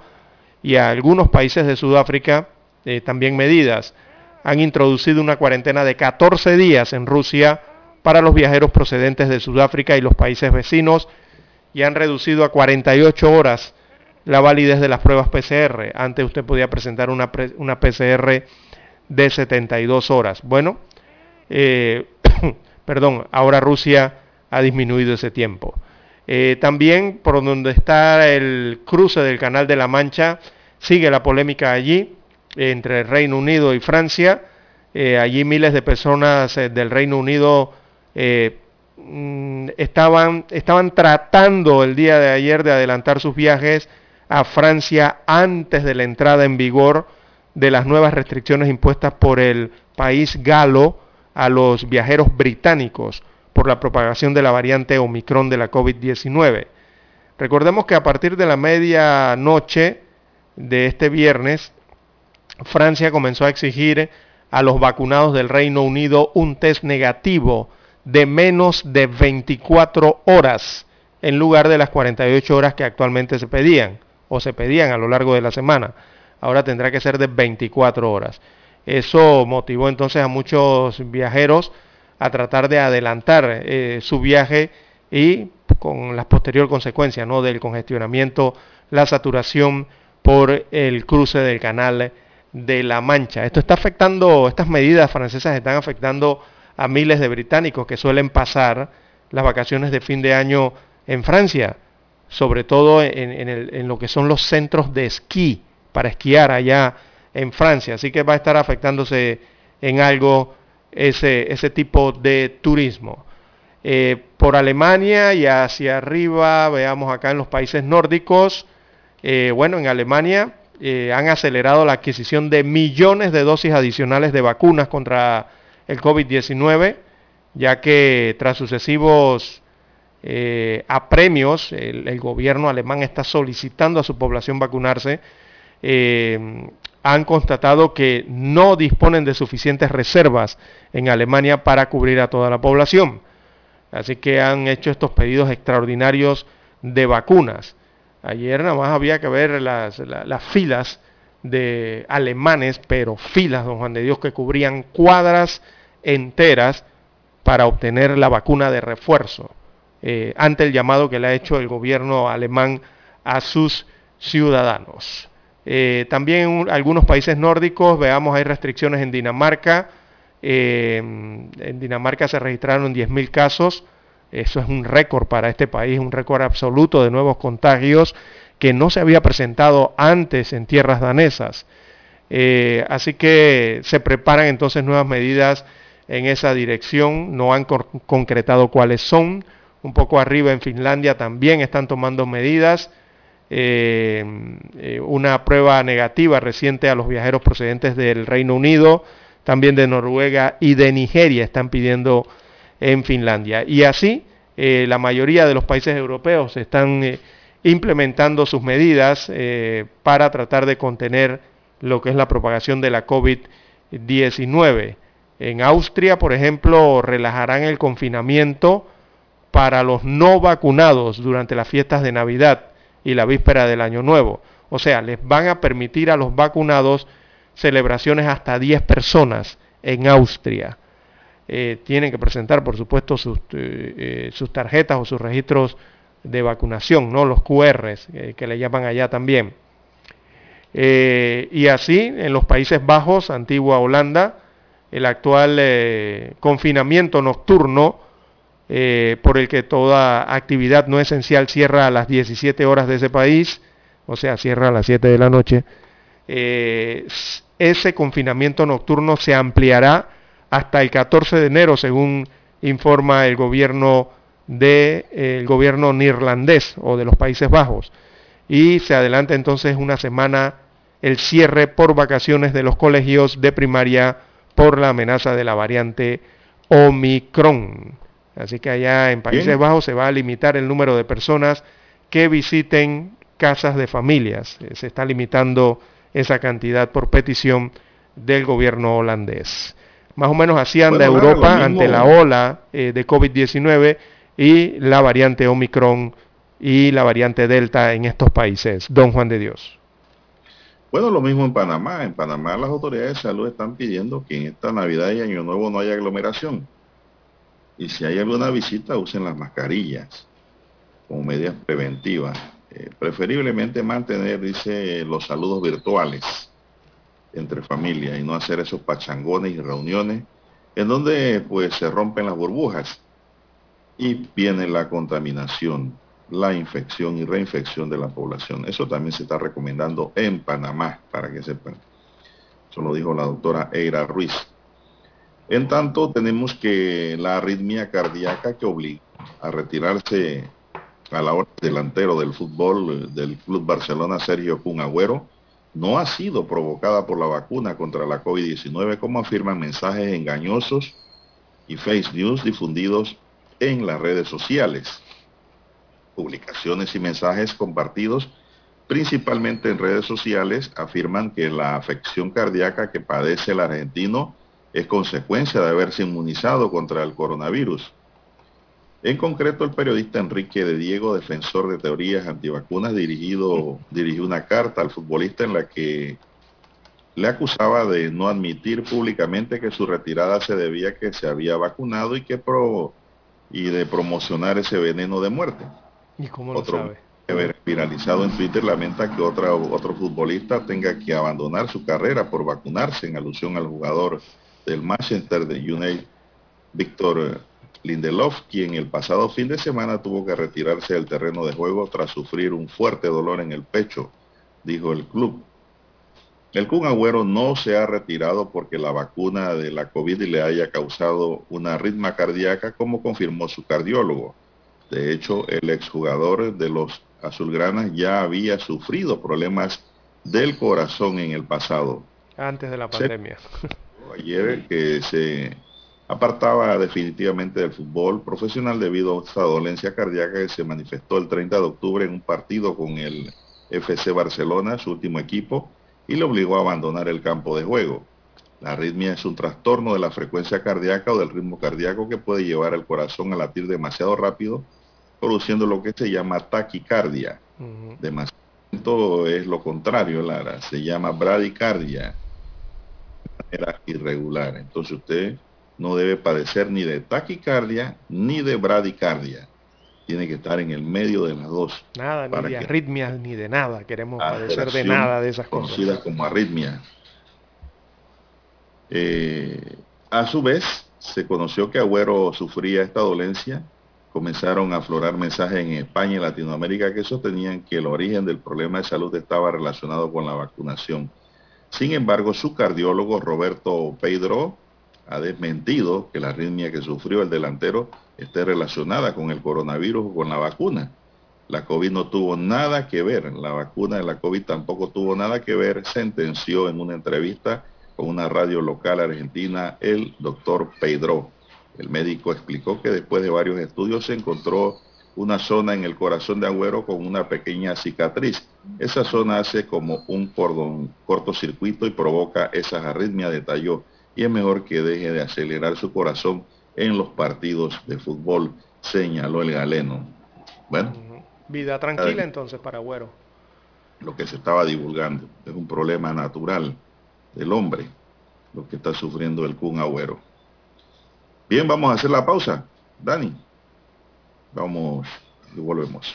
y a algunos países de Sudáfrica eh, también medidas. Han introducido una cuarentena de catorce días en Rusia para los viajeros procedentes de Sudáfrica y los países vecinos, y han reducido a cuarenta y ocho horas la validez de las pruebas P C R. Antes usted podía presentar una, pre- una P C R de setenta y dos horas. Bueno, eh, perdón, ahora Rusia ha disminuido ese tiempo. Eh, también por donde está el cruce del Canal de la Mancha, sigue la polémica allí entre el Reino Unido y Francia. Eh, allí miles de personas eh, del Reino Unido eh, estaban, estaban tratando el día de ayer de adelantar sus viajes a Francia antes de la entrada en vigor de las nuevas restricciones impuestas por el país galo a los viajeros británicos por la propagación de la variante Omicron de la COVID diecinueve. Recordemos que a partir de la medianoche de este viernes, Francia comenzó a exigir a los vacunados del Reino Unido un test negativo de menos de veinticuatro horas en lugar de las cuarenta y ocho horas que actualmente se pedían o se pedían a lo largo de la semana. Ahora tendrá que ser de veinticuatro horas. Eso motivó entonces a muchos viajeros a tratar de adelantar eh, su viaje, y con las posteriores consecuencias, ¿no?, del congestionamiento, la saturación por el cruce del Canal de la Mancha. Esto está afectando, estas medidas francesas están afectando a miles de británicos que suelen pasar las vacaciones de fin de año en Francia, sobre todo en, en, el, en lo que son los centros de esquí, para esquiar allá en Francia. Así que va a estar afectándose en algo ese, ese tipo de turismo. Eh, por Alemania y hacia arriba, veamos acá en los países nórdicos, eh, bueno, en Alemania Eh, han acelerado la adquisición de millones de dosis adicionales de vacunas contra el COVID diecinueve, ya que tras sucesivos eh, apremios, el, el gobierno alemán está solicitando a su población vacunarse. Eh, han constatado que no disponen de suficientes reservas en Alemania para cubrir a toda la población. Así que han hecho estos pedidos extraordinarios de vacunas. Ayer nada más había que ver las, las, las filas de alemanes, pero filas, don Juan de Dios, que cubrían cuadras enteras para obtener la vacuna de refuerzo, eh, ante el llamado que le ha hecho el gobierno alemán a sus ciudadanos. Eh, también un, algunos países nórdicos, veamos, hay restricciones en Dinamarca. Eh, en Dinamarca se registraron diez mil casos. Eso es un récord para este país, un récord absoluto de nuevos contagios que no se había presentado antes en tierras danesas. Eh, así que se preparan entonces nuevas medidas en esa dirección, no han co- concretado cuáles son. Un poco arriba en Finlandia también están tomando medidas. Eh, eh, una prueba negativa reciente a los viajeros procedentes del Reino Unido, también de Noruega y de Nigeria están pidiendo en Finlandia. Y así eh, la mayoría de los países europeos están eh, implementando sus medidas eh, para tratar de contener lo que es la propagación de la COVID diecinueve. En Austria, por ejemplo, relajarán el confinamiento para los no vacunados durante las fiestas de Navidad y la víspera del Año Nuevo. O sea, les van a permitir a los vacunados celebraciones hasta diez personas en Austria. Eh, tienen que presentar, por supuesto, sus, eh, sus tarjetas o sus registros de vacunación, ¿no? Los Q Rs, eh, que le llaman allá también. Eh, y así, en los Países Bajos, antigua Holanda, el actual eh, confinamiento nocturno, eh, por el que toda actividad no esencial cierra a las diecisiete horas de ese país, o sea, cierra a las siete de la noche, eh, ese confinamiento nocturno se ampliará hasta el catorce de enero, según informa el gobierno de, eh, el gobierno neerlandés o de los Países Bajos. Y se adelanta entonces una semana el cierre por vacaciones de los colegios de primaria por la amenaza de la variante Omicron. Así que allá en Países Bajos se va a limitar el número de personas que visiten casas de familias. Se está limitando esa cantidad por petición del gobierno holandés. Más o menos así anda bueno, Europa mismo, ante la ola eh, de COVID diecinueve y la variante Omicron y la variante Delta en estos países. Don Juan de Dios. Bueno, lo mismo en Panamá. En Panamá las autoridades de salud están pidiendo que en esta Navidad y Año Nuevo no haya aglomeración. Y si hay alguna visita, usen las mascarillas como medidas preventivas. Eh, preferiblemente mantener, dice, los saludos virtuales entre familias y no hacer esos pachangones y reuniones en donde pues se rompen las burbujas y viene la contaminación, la infección y reinfección de la población. Eso también se está recomendando en Panamá, para que sepan. Eso lo dijo la doctora Eira Ruiz. En tanto, tenemos que la arritmia cardíaca que obliga a retirarse a la hora delantero del fútbol del Club Barcelona, Sergio Kun Agüero, no ha sido provocada por la vacuna contra la COVID diecinueve, como afirman mensajes engañosos y fake news difundidos en las redes sociales. Publicaciones y mensajes compartidos principalmente en redes sociales afirman que la afección cardíaca que padece el argentino es consecuencia de haberse inmunizado contra el coronavirus. En concreto, el periodista Enrique de Diego, defensor de teorías antivacunas, dirigido, dirigió una carta al futbolista en la que le acusaba de no admitir públicamente que su retirada se debía a que se había vacunado y que pro, y de promocionar ese veneno de muerte. ¿Y cómo lo sabe? Otro viralizado en Twitter lamenta que otra, otro futbolista tenga que abandonar su carrera por vacunarse, en alusión al jugador del Manchester United, Víctor Lindelof, quien el pasado fin de semana tuvo que retirarse del terreno de juego tras sufrir un fuerte dolor en el pecho, dijo el club. El Kun Agüero no se ha retirado porque la vacuna de la COVID le haya causado una arritmia cardíaca, como confirmó su cardiólogo. De hecho, el exjugador de los azulgranas ya había sufrido problemas del corazón en el pasado, antes de la pandemia. Se... Ayer que se apartaba definitivamente del fútbol profesional debido a esta dolencia cardíaca que se manifestó el treinta de octubre en un partido con el F C Barcelona, su último equipo, y le obligó a abandonar el campo de juego. La arritmia es un trastorno de la frecuencia cardíaca o del ritmo cardíaco que puede llevar al corazón a latir demasiado rápido, produciendo lo que se llama taquicardia. Uh-huh. Demasiado es lo contrario, Lara, se llama bradicardia, de manera irregular. Entonces usted no debe padecer ni de taquicardia ni de bradicardia. tiene que estar en el medio de las dos. Nada, ni de arritmias, ni de nada. Queremos padecer de nada de esas cosas. Conocidas como arritmias. Eh, a su vez, se conoció que Agüero sufría esta dolencia. Comenzaron a aflorar mensajes en España y Latinoamérica que sostenían que el origen del problema de salud estaba relacionado con la vacunación. Sin embargo, su cardiólogo Roberto Pedro ha desmentido que la arritmia que sufrió el delantero esté relacionada con el coronavirus o con la vacuna. La COVID no tuvo nada que ver, la vacuna de la COVID tampoco tuvo nada que ver, sentenció en una entrevista con una radio local argentina el doctor Pedro. El médico explicó que después de varios estudios se encontró una zona en el corazón de Agüero con una pequeña cicatriz. Esa zona hace como un cordón, cortocircuito y provoca esas arritmias, detalló, y es mejor que deje de acelerar su corazón en los partidos de fútbol, señaló el galeno. Bueno. Vida tranquila entonces para Agüero. Lo que se estaba divulgando es un problema natural del hombre, lo que está sufriendo el Kun Agüero. Bien, vamos a hacer la pausa, Dani. Vamos y volvemos.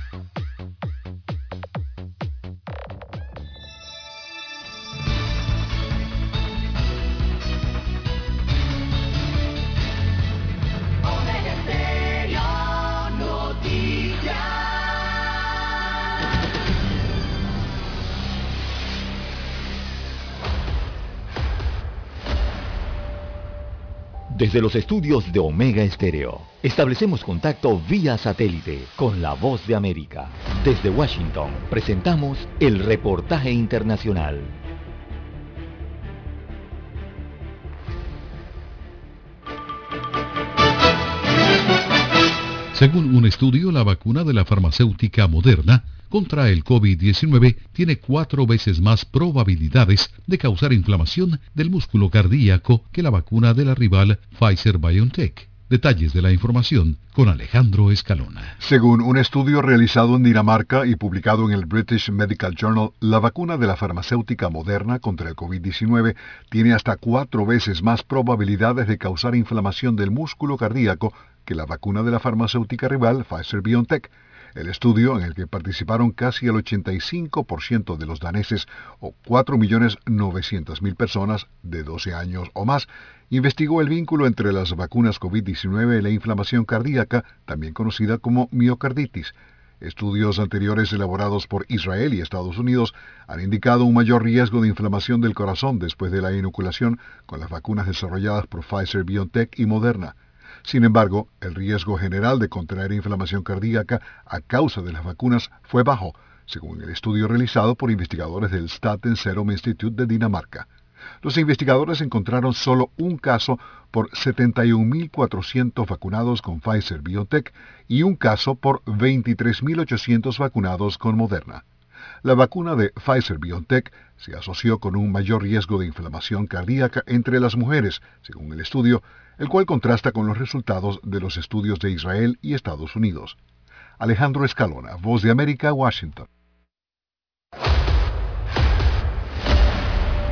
Desde los estudios de Omega Estéreo, establecemos contacto vía satélite con la Voz de América. Desde Washington, presentamos el reportaje internacional. Según un estudio, la vacuna de la farmacéutica Moderna contra el COVID diecinueve tiene cuatro veces más probabilidades de causar inflamación del músculo cardíaco que la vacuna de la rival Pfizer-BioNTech. Detalles de la información con Alejandro Escalona. Según un estudio realizado en Dinamarca y publicado en el British Medical Journal, la vacuna de la farmacéutica Moderna contra el COVID diecinueve tiene hasta cuatro veces más probabilidades de causar inflamación del músculo cardíaco que la vacuna de la farmacéutica rival Pfizer-BioNTech. El estudio, en el que participaron casi el ochenta y cinco por ciento de los daneses, o cuatro millones novecientas mil personas de doce años o más, investigó el vínculo entre las vacunas COVID diecinueve y la inflamación cardíaca, también conocida como miocarditis. Estudios anteriores elaborados por Israel y Estados Unidos han indicado un mayor riesgo de inflamación del corazón después de la inoculación con las vacunas desarrolladas por Pfizer, BioNTech y Moderna. Sin embargo, el riesgo general de contraer inflamación cardíaca a causa de las vacunas fue bajo, según el estudio realizado por investigadores del Staten Serum Institute de Dinamarca. Los investigadores encontraron solo un caso por setenta y un mil cuatrocientos vacunados con Pfizer-BioNTech y un caso por veintitrés mil ochocientos vacunados con Moderna. La vacuna de Pfizer-BioNTech se asoció con un mayor riesgo de inflamación cardíaca entre las mujeres, según el estudio, el cual contrasta con los resultados de los estudios de Israel y Estados Unidos. Alejandro Escalona, Voz de América, Washington.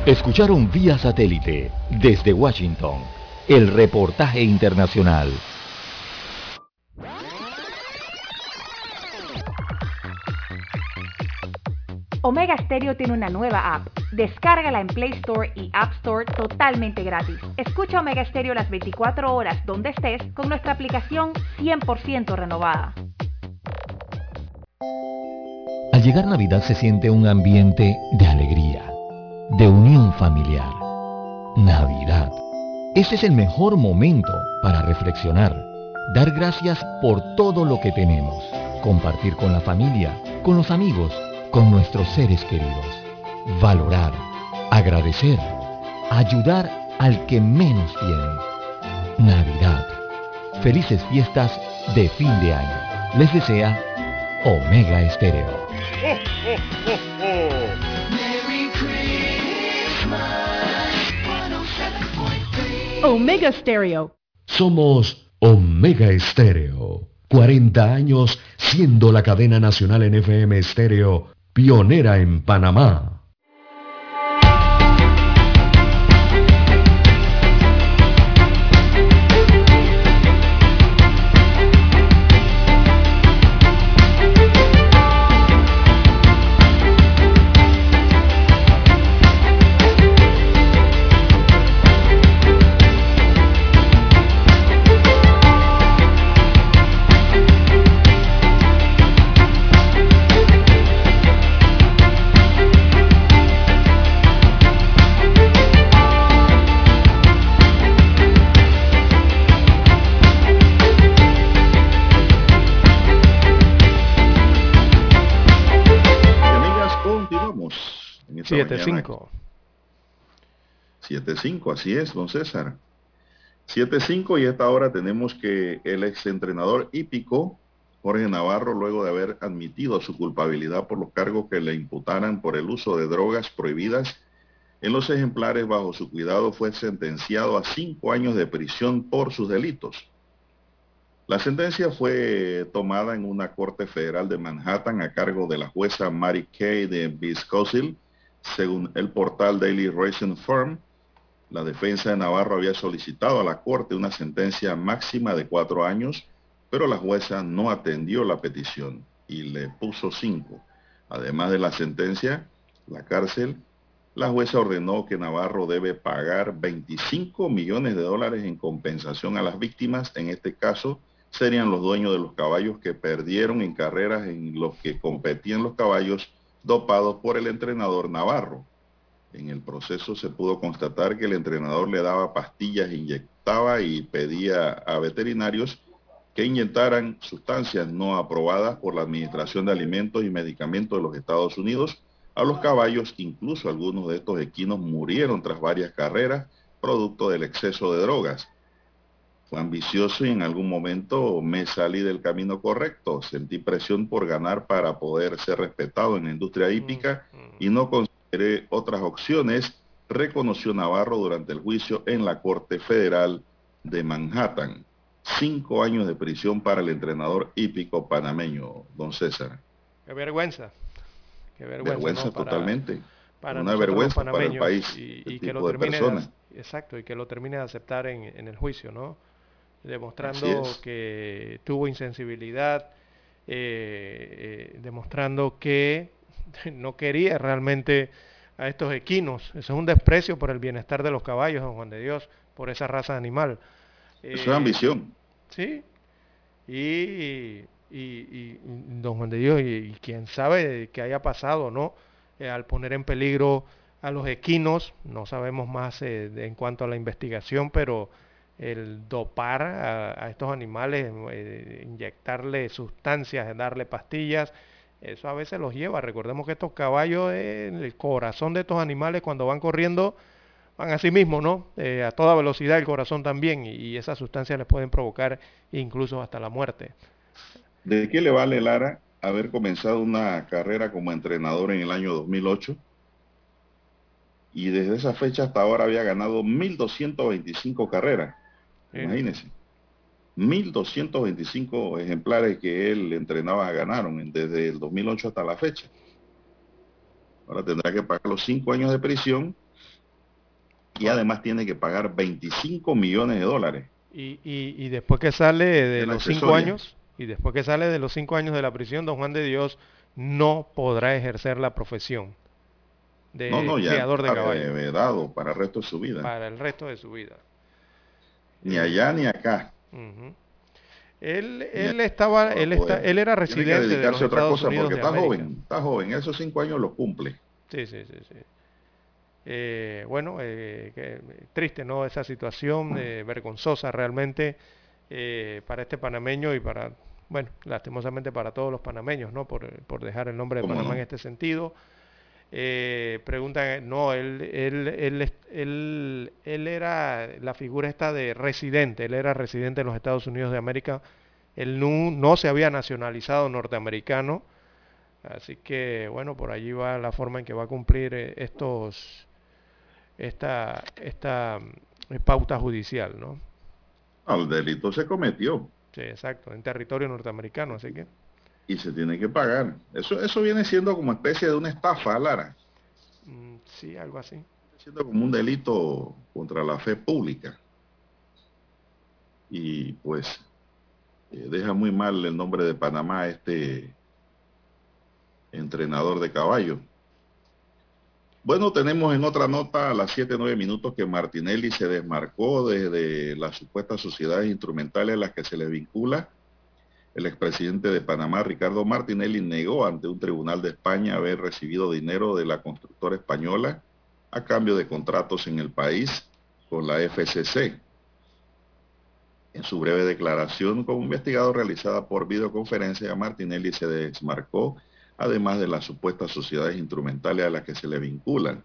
Escucharon vía satélite, desde Washington, el reportaje internacional. Omega Stereo tiene una nueva app. Descárgala en Play Store y App Store totalmente gratis. Escucha Omega Stereo las veinticuatro horas donde estés con nuestra aplicación cien por ciento renovada. Al llegar Navidad se siente un ambiente de alegría, de unión familiar. Navidad. Este es el mejor momento para reflexionar, dar gracias por todo lo que tenemos, compartir con la familia, con los amigos, con nuestros seres queridos, valorar, agradecer, ayudar al que menos tiene. Navidad. Felices fiestas de fin de año. Les desea Omega Estéreo. Omega Estéreo. Somos Omega Estéreo. cuarenta años siendo la cadena nacional en F M estéreo, pionera en Panamá. siete cinco. siete cinco, así es, don César. siete cinco, y a esta hora tenemos que el exentrenador hípico Jorge Navarro, luego de haber admitido su culpabilidad por los cargos que le imputaran por el uso de drogas prohibidas en los ejemplares bajo su cuidado, fue sentenciado a cinco años de prisión por sus delitos. La sentencia fue tomada en una corte federal de Manhattan a cargo de la jueza Mary Kay de Viscosil. Según el portal Daily Racing Firm, la defensa de Navarro había solicitado a la Corte una sentencia máxima de cuatro años, pero la jueza no atendió la petición y le puso cinco. Además de la sentencia, la cárcel, la jueza ordenó que Navarro debe pagar veinticinco millones de dólares en compensación a las víctimas. En este caso, serían los dueños de los caballos que perdieron en carreras en los que competían los caballos dopados por el entrenador Navarro. En el proceso se pudo constatar que el entrenador le daba pastillas, inyectaba y pedía a veterinarios que inyectaran sustancias no aprobadas por la Administración de Alimentos y Medicamentos de los Estados Unidos a los caballos. Incluso algunos de estos equinos murieron tras varias carreras, producto del exceso de drogas. Fue ambicioso y en algún momento me salí del camino correcto. Sentí presión por ganar para poder ser respetado en la industria hípica y no consideré otras opciones, reconoció Navarro durante el juicio en la Corte Federal de Manhattan. Cinco años de prisión para el entrenador hípico panameño, don César. Qué vergüenza. Qué vergüenza, vergüenza ¿no? totalmente. Para Una vergüenza para el país. Y, y que lo termine de, exacto, y que lo termine de aceptar en, en el juicio, ¿no? Demostrando que tuvo insensibilidad, eh, eh, demostrando que no quería realmente a estos equinos. Eso es un desprecio por el bienestar de los caballos, don Juan de Dios, por esa raza animal. Eh, eso es ambición. Sí, y, y, y don Juan de Dios, y, y quién sabe qué haya pasado, ¿no? Eh, al poner en peligro a los equinos, no sabemos más eh, de, en cuanto a la investigación, pero el dopar a, a estos animales, eh, inyectarle sustancias, darle pastillas, eso a veces los lleva. Recordemos que estos caballos, eh, el corazón de estos animales cuando van corriendo, van a sí mismos, ¿no? Eh, a toda velocidad el corazón también, y, y esas sustancias les pueden provocar incluso hasta la muerte. ¿De qué le vale, Lara, haber comenzado una carrera como entrenador en el año dos mil ocho? Y desde esa fecha hasta ahora había ganado mil doscientas veinticinco carreras. Imagínense, mil doscientos veinticinco ejemplares que él entrenaba ganaron desde el dos mil ocho hasta la fecha. Ahora tendrá que pagar los cinco años de prisión y además tiene que pagar veinticinco millones de dólares. Y, y, y después que sale de los cinco años, y después que sale de los cinco años de la prisión, don Juan de Dios no podrá ejercer la profesión de no, no, ya criador de caballos, vedado para el resto de su vida. Para el resto de su vida. Ni allá ni acá. Uh-huh. Él, él estaba, él está, él era residente de los Estados Unidos de América. Tiene que dedicarse a otra cosa porque está joven, está joven, esos cinco años los cumple. Sí, sí, sí, sí. Eh, bueno, eh, que, triste, ¿no? Esa situación eh, vergonzosa realmente eh, para este panameño y para, bueno, lastimosamente para todos los panameños, ¿no? Por, por dejar el nombre de Panamá no? en este sentido. Eh, preguntan, no, él él, él, él él era la figura esta de residente, él era residente de los Estados Unidos de América, él no, no se había nacionalizado norteamericano, así que bueno, por allí va la forma en que va a cumplir estos esta, esta pauta judicial, ¿no? El delito se cometió, Sí, exacto, en territorio norteamericano, así que... Y se tiene que pagar. Eso, eso viene siendo como especie de una estafa, Lara. Sí, algo así. Viene siendo como un delito contra la fe pública. Y pues eh, deja muy mal el nombre de Panamá este entrenador de caballo. Bueno, tenemos en otra nota a las siete, nueve minutos que Martinelli se desmarcó desde las supuestas sociedades instrumentales a las que se le vincula. El expresidente de Panamá, Ricardo Martinelli, negó ante un tribunal de España haber recibido dinero de la constructora española a cambio de contratos en el país con la F C C. En su breve declaración como investigado realizada por videoconferencia, Martinelli se desmarcó, además de las supuestas sociedades instrumentales a las que se le vinculan.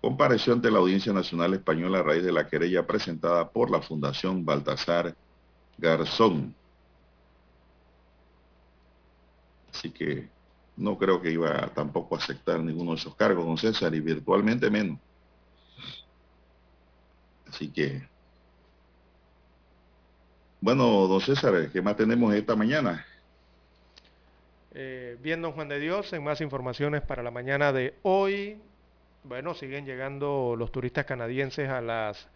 Compareció ante la Audiencia Nacional Española a raíz de la querella presentada por la Fundación Baltasar Garzón. Así que no creo que iba tampoco a aceptar ninguno de esos cargos, don César, y virtualmente menos. Así que... Bueno, don César, ¿qué más tenemos esta mañana? Eh, bien, don Juan de Dios, en más informaciones para la mañana de hoy. Bueno, siguen llegando los turistas canadienses a las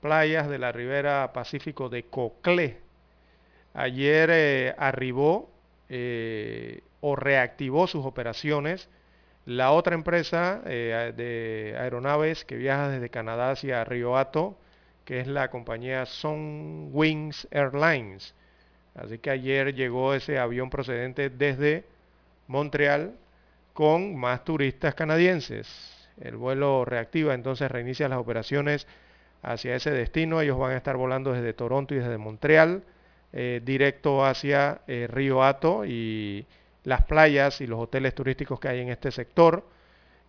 playas de la Ribera Pacífico de Coclé. Ayer eh, arribó... Eh, o reactivó sus operaciones la otra empresa eh, de aeronaves que viaja desde Canadá hacia Riohato, que es la compañía Sunwings Airlines. Así que ayer llegó ese avión procedente desde Montreal con más turistas canadienses. El vuelo reactiva, entonces reinicia las operaciones hacia ese destino. Ellos van a estar volando desde Toronto y desde Montreal, Eh, directo hacia eh, Riohato y las playas y los hoteles turísticos que hay en este sector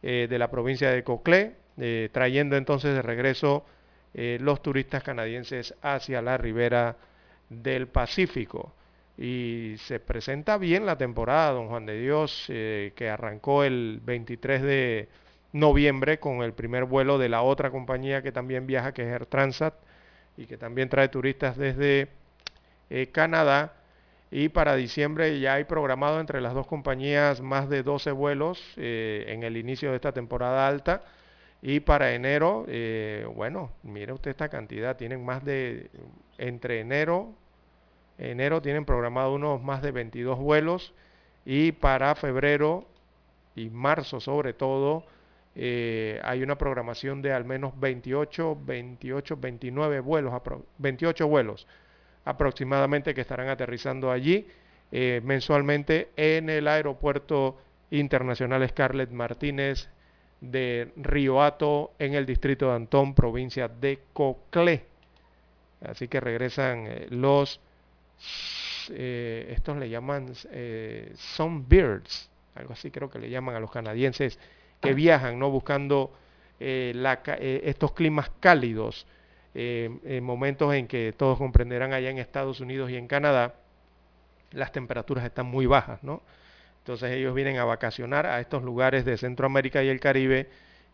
eh, de la provincia de Coclé, eh, trayendo entonces de regreso eh, los turistas canadienses hacia la ribera del Pacífico. Y se presenta bien la temporada, don Juan de Dios, eh, que arrancó el veintitrés de noviembre con el primer vuelo de la otra compañía que también viaja, que es Air Transat, y que también trae turistas desde Eh, Canadá, y para diciembre ya hay programado entre las dos compañías más de doce vuelos eh, en el inicio de esta temporada alta, y para enero, eh, bueno, mire usted esta cantidad, tienen más de, entre enero, enero tienen programado unos más de veintidós vuelos, y para febrero y marzo sobre todo, eh, hay una programación de al menos veintiocho, veintinueve vuelos, veintiocho vuelos. Aproximadamente que estarán aterrizando allí eh, mensualmente en el Aeropuerto Internacional Scarlett Martínez de Riohato, en el distrito de Antón, provincia de Coclé. Así que regresan eh, los, eh, estos le llaman eh, Sunbirds, algo así creo que le llaman a los canadienses que viajan, ¿no?, buscando eh, la, eh, estos climas cálidos. Eh, en momentos en que todos comprenderán, allá en Estados Unidos y en Canadá las temperaturas están muy bajas, ¿no? Entonces ellos vienen a vacacionar a estos lugares de Centroamérica y el Caribe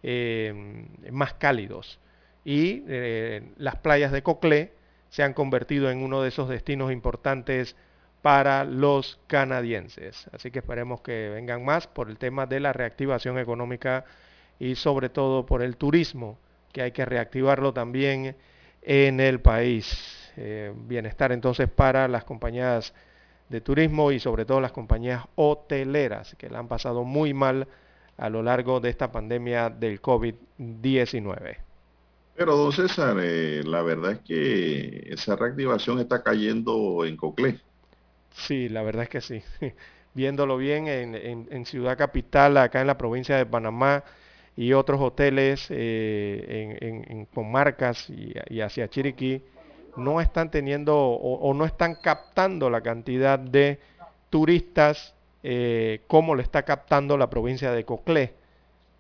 eh, más cálidos, y eh, las playas de Coclé se han convertido en uno de esos destinos importantes para los canadienses, así que esperemos que vengan más por el tema de la reactivación económica y sobre todo por el turismo, que hay que reactivarlo también en el país. Eh, bienestar entonces para las compañías de turismo y sobre todo las compañías hoteleras, que la han pasado muy mal a lo largo de esta pandemia del COVID diecinueve. Pero don César, eh, la verdad es que esa reactivación está cayendo en Coclé. Sí, la verdad es que sí. Viéndolo bien, en, en, en Ciudad Capital, acá en la provincia de Panamá, y otros hoteles eh, en, en, en, con marcas y, y hacia Chiriquí, no están teniendo o, o no están captando la cantidad de turistas eh, como lo está captando la provincia de Coclé.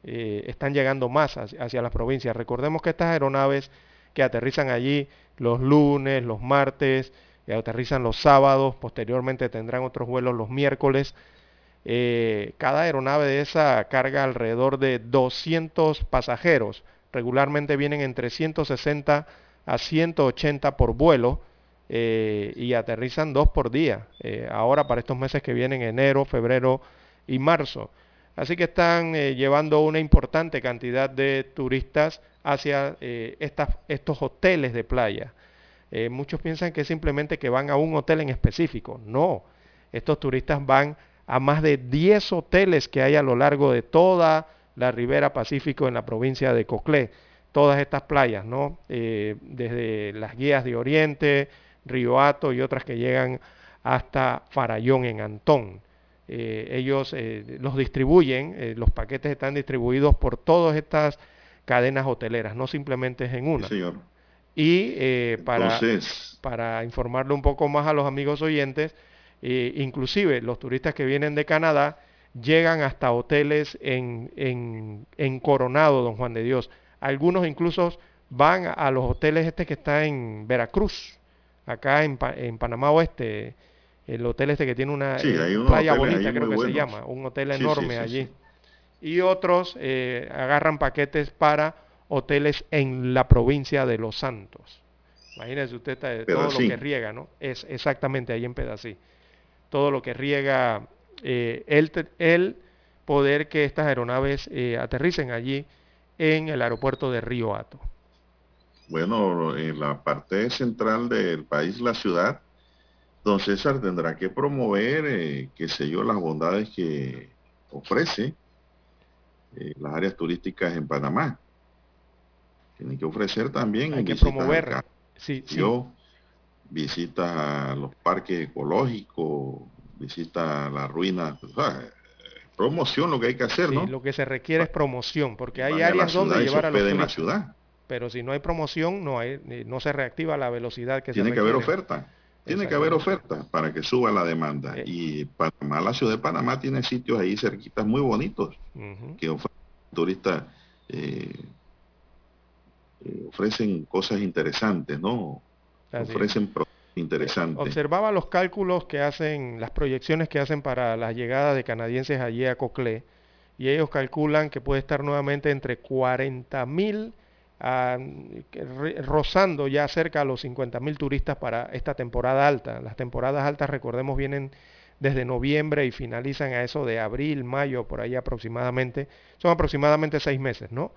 Eh, están llegando más hacia, hacia las provincias. Recordemos que estas aeronaves que aterrizan allí los lunes, los martes, y aterrizan los sábados, posteriormente tendrán otros vuelos los miércoles. Eh, cada aeronave de esa carga alrededor de doscientos pasajeros, regularmente vienen entre ciento sesenta a ciento ochenta por vuelo, eh, y aterrizan dos por día, eh, ahora para estos meses que vienen, enero, febrero y marzo. Así que están eh, llevando una importante cantidad de turistas hacia eh, estas, estos hoteles de playa. Eh, muchos piensan que es simplemente que van a un hotel en específico. No, estos turistas van a más de diez hoteles que hay a lo largo de toda la Ribera Pacífico en la provincia de Coclé. Todas estas playas, ¿no? Eh, desde las Guías de Oriente, Río Hato y otras que llegan hasta Farallón en Antón. Eh, ellos eh, los distribuyen, eh, los paquetes están distribuidos por todas estas cadenas hoteleras, no simplemente es en una. Sí, señor. Y eh, para, Entonces... para informarle un poco más a los amigos oyentes, eh, inclusive los turistas que vienen de Canadá llegan hasta hoteles en, en, en Coronado, don Juan de Dios. Algunos incluso van a los hoteles este que está en Veracruz, acá en, pa en Panamá Oeste, el hotel este que tiene una sí, playa hoteles, bonita, creo que buenos. se llama, un hotel sí, enorme sí, sí, allí. Sí. Y otros eh, agarran paquetes para hoteles en la provincia de Los Santos. Imagínense usted está, todo lo que riega, ¿no? Es exactamente ahí en Pedací. Todo lo que riega eh, el, el poder que estas aeronaves eh, aterricen allí en el aeropuerto de Río Hato. Bueno, en la parte central del país, la ciudad, don César tendrá que promover, eh, qué sé yo, las bondades que ofrece eh, las áreas turísticas en Panamá. Tienen que ofrecer también... Hay que promover. Acá, sí, yo, sí. Visitas a los parques ecológicos, visitas a las ruinas... O sea, promoción lo que hay que hacer, sí, ¿no? Lo que se requiere es promoción, porque hay áreas donde llevar a los turistas. La ciudad. Pero si no hay promoción, no hay, no se reactiva la velocidad que se requiere. Tiene que haber oferta, tiene que haber oferta para que suba la demanda. Eh. Y Panamá, la ciudad de Panamá tiene sitios ahí cerquitas muy bonitos uh-huh. que ofrecen turistas, eh, eh, ofrecen cosas interesantes, ¿no? Así ofrecen proyectos. Interesante. Observaba los cálculos que hacen, las proyecciones que hacen para las llegadas de canadienses allí a Coclé, y ellos calculan que puede estar nuevamente entre cuarenta mil, uh, rozando ya cerca a los cincuenta mil turistas para esta temporada alta. Las temporadas altas, recordemos, vienen desde noviembre y finalizan a eso de abril, mayo, por ahí aproximadamente. Son aproximadamente seis meses, ¿no?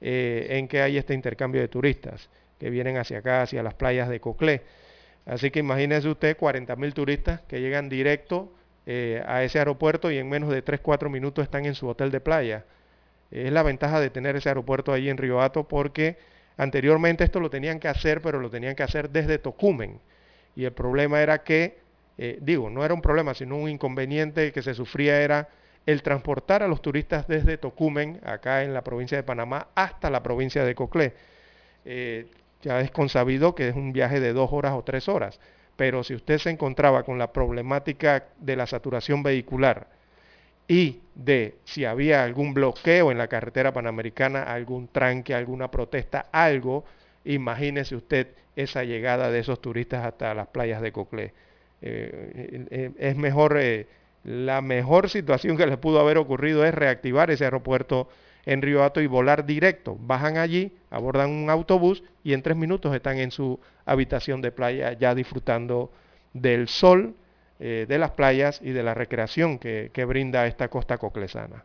Eh, en que hay este intercambio de turistas que vienen hacia acá, hacia las playas de Coclé. Así que imagínese usted cuarenta mil turistas que llegan directo eh, a ese aeropuerto y en menos de tres, cuatro minutos están en su hotel de playa. Es la ventaja de tener ese aeropuerto ahí en Río Hato, porque anteriormente esto lo tenían que hacer, pero lo tenían que hacer desde Tocumen. Y el problema era que, eh, digo, no era un problema, sino un inconveniente que se sufría era el transportar a los turistas desde Tocumen, acá en la provincia de Panamá, hasta la provincia de Coclé. Eh, Ya es consabido que es un viaje de dos horas o tres horas, pero si usted se encontraba con la problemática de la saturación vehicular y de si había algún bloqueo en la carretera panamericana, algún tranque, alguna protesta, algo, imagínese usted esa llegada de esos turistas hasta las playas de Coclé. Eh, eh, es mejor, eh, la mejor situación que les pudo haber ocurrido es reactivar ese aeropuerto en Río Hato y volar directo. Bajan allí, abordan un autobús y en tres minutos están en su habitación de playa ya disfrutando del sol, eh, de las playas y de la recreación que, que brinda esta costa coclesana.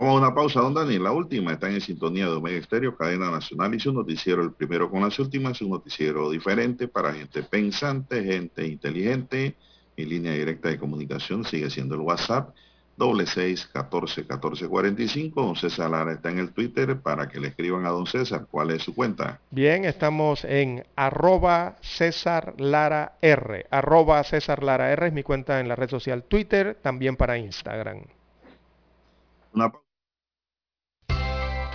Vamos a una pausa, don Dani. La última, están en sintonía de Omega Estéreo, cadena nacional y su noticiero, el primero con las últimas, un noticiero diferente para gente pensante, gente inteligente. Mi línea directa de comunicación sigue siendo el WhatsApp. Doble seis, catorce, catorce, cuarenta y cinco. Don César Lara está en el Twitter para que le escriban a don César. ¿Cuál es su cuenta? Bien, estamos en arroba César Lara R. Arroba César Lara R es mi cuenta en la red social Twitter, también para Instagram. Una...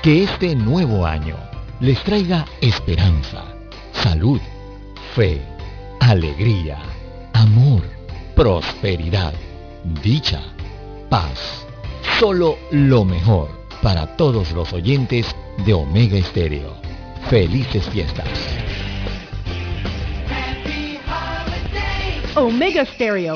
Que este nuevo año les traiga esperanza, salud, fe, alegría, amor, prosperidad, dicha, paz. Solo lo mejor para todos los oyentes de Omega Estéreo. Felices fiestas. Happy Holidays. Omega Estéreo.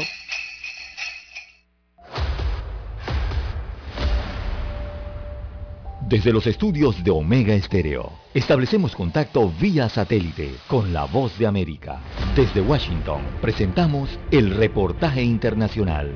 Desde los estudios de Omega Estéreo, establecemos contacto vía satélite con la Voz de América. Desde Washington, presentamos el reportaje internacional.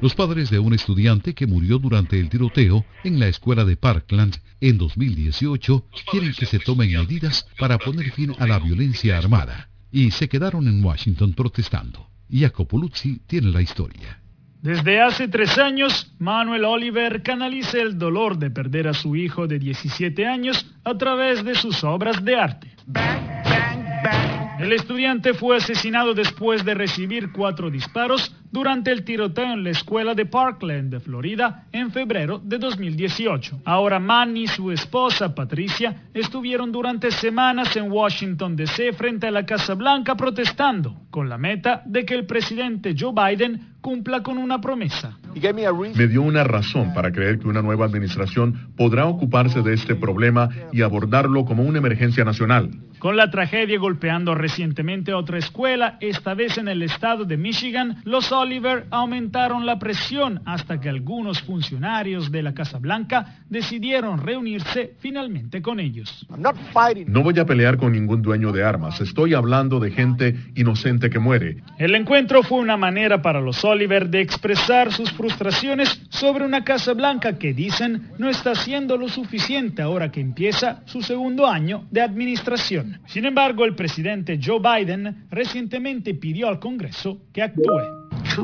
Los padres de un estudiante que murió durante el tiroteo en la escuela de Parkland en dos mil dieciocho quieren que se tomen medidas para poner fin a la violencia armada y se quedaron en Washington protestando. Jacopo Luzzi tiene la historia. Desde hace tres años, Manuel Oliver canaliza el dolor de perder a su hijo de diecisiete años a través de sus obras de arte. Bang, bang, bang. El estudiante fue asesinado después de recibir cuatro disparos durante el tiroteo en la escuela de Parkland, de Florida, en febrero de dos mil dieciocho. Ahora Mann y su esposa, Patricia, estuvieron durante semanas en Washington D C frente a la Casa Blanca protestando, con la meta de que el presidente Joe Biden cumpla con una promesa. Me dio una razón para creer que una nueva administración podrá ocuparse de este problema y abordarlo como una emergencia nacional. Con la tragedia golpeando recientemente otra escuela, esta vez en el estado de Michigan, los Oliver aumentaron la presión hasta que algunos funcionarios de la Casa Blanca decidieron reunirse finalmente con ellos. No voy a pelear con ningún dueño de armas, estoy hablando de gente inocente que muere. El encuentro fue una manera para los Oliver de expresar sus frustraciones sobre una Casa Blanca que, dicen, no está haciendo lo suficiente ahora que empieza su segundo año de administración. Sin embargo, el presidente Joe Biden recientemente pidió al Congreso que actúe.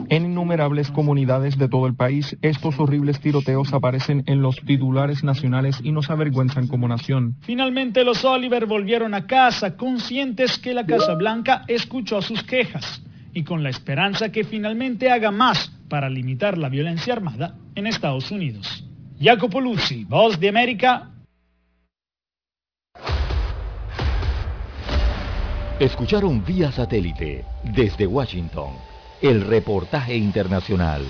En innumerables comunidades de todo el país, estos horribles tiroteos aparecen en los titulares nacionales y nos avergüenzan como nación. Finalmente, los Oliver volvieron a casa, conscientes que la Casa Blanca escuchó sus quejas y con la esperanza que finalmente haga más para limitar la violencia armada en Estados Unidos. Jacopo Luzzi, Voz de América. Escucharon vía satélite desde Washington el reportaje internacional.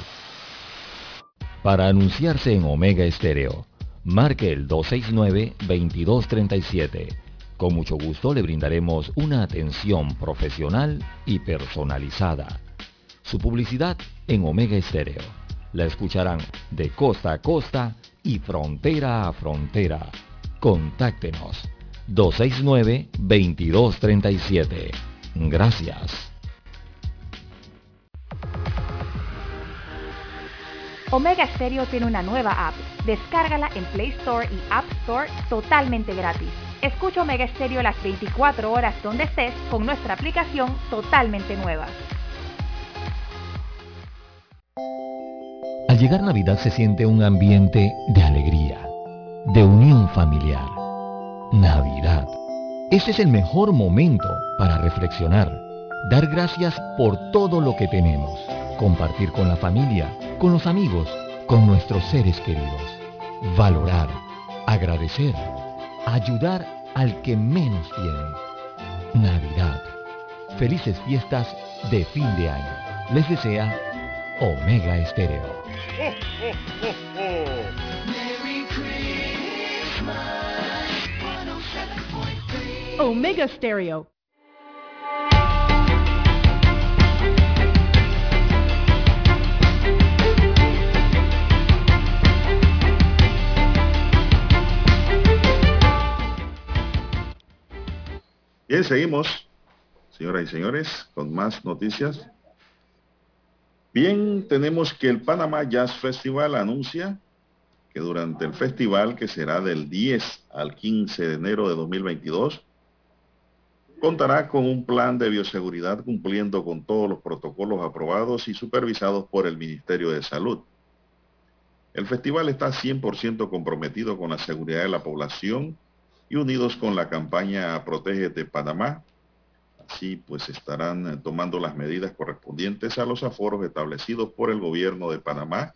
Para anunciarse en Omega Estéreo, marque el dos seis nueve, dos dos tres siete. Con mucho gusto le brindaremos una atención profesional y personalizada. Su publicidad en Omega Estéreo la escucharán de costa a costa y frontera a frontera. Contáctenos dos seis nueve, dos dos tres siete. Gracias. Omega Estéreo tiene una nueva app. Descárgala en Play Store y App Store totalmente gratis. Escucha Omega Estéreo las veinticuatro horas donde estés con nuestra aplicación totalmente nueva. Al llegar Navidad se siente un ambiente de alegría, de unión familiar. Navidad. Este es el mejor momento para reflexionar, dar gracias por todo lo que tenemos, compartir con la familia, con los amigos, con nuestros seres queridos. Valorar, agradecer, ayudar al que menos tiene. Navidad. Felices fiestas de fin de año. Les desea Omega Estéreo. ¡Oh, oh, oh, oh! Merry Christmas. Omega Estéreo. Bien, seguimos, señoras y señores, con más noticias. Bien, tenemos que el Panamá Jazz Festival anuncia que durante el festival, que será del diez al quince de enero de dos mil veintidós, contará con un plan de bioseguridad cumpliendo con todos los protocolos aprobados y supervisados por el Ministerio de Salud. El festival está cien por ciento comprometido con la seguridad de la población y unidos con la campaña Protégete Panamá. Así pues estarán tomando las medidas correspondientes a los aforos establecidos por el gobierno de Panamá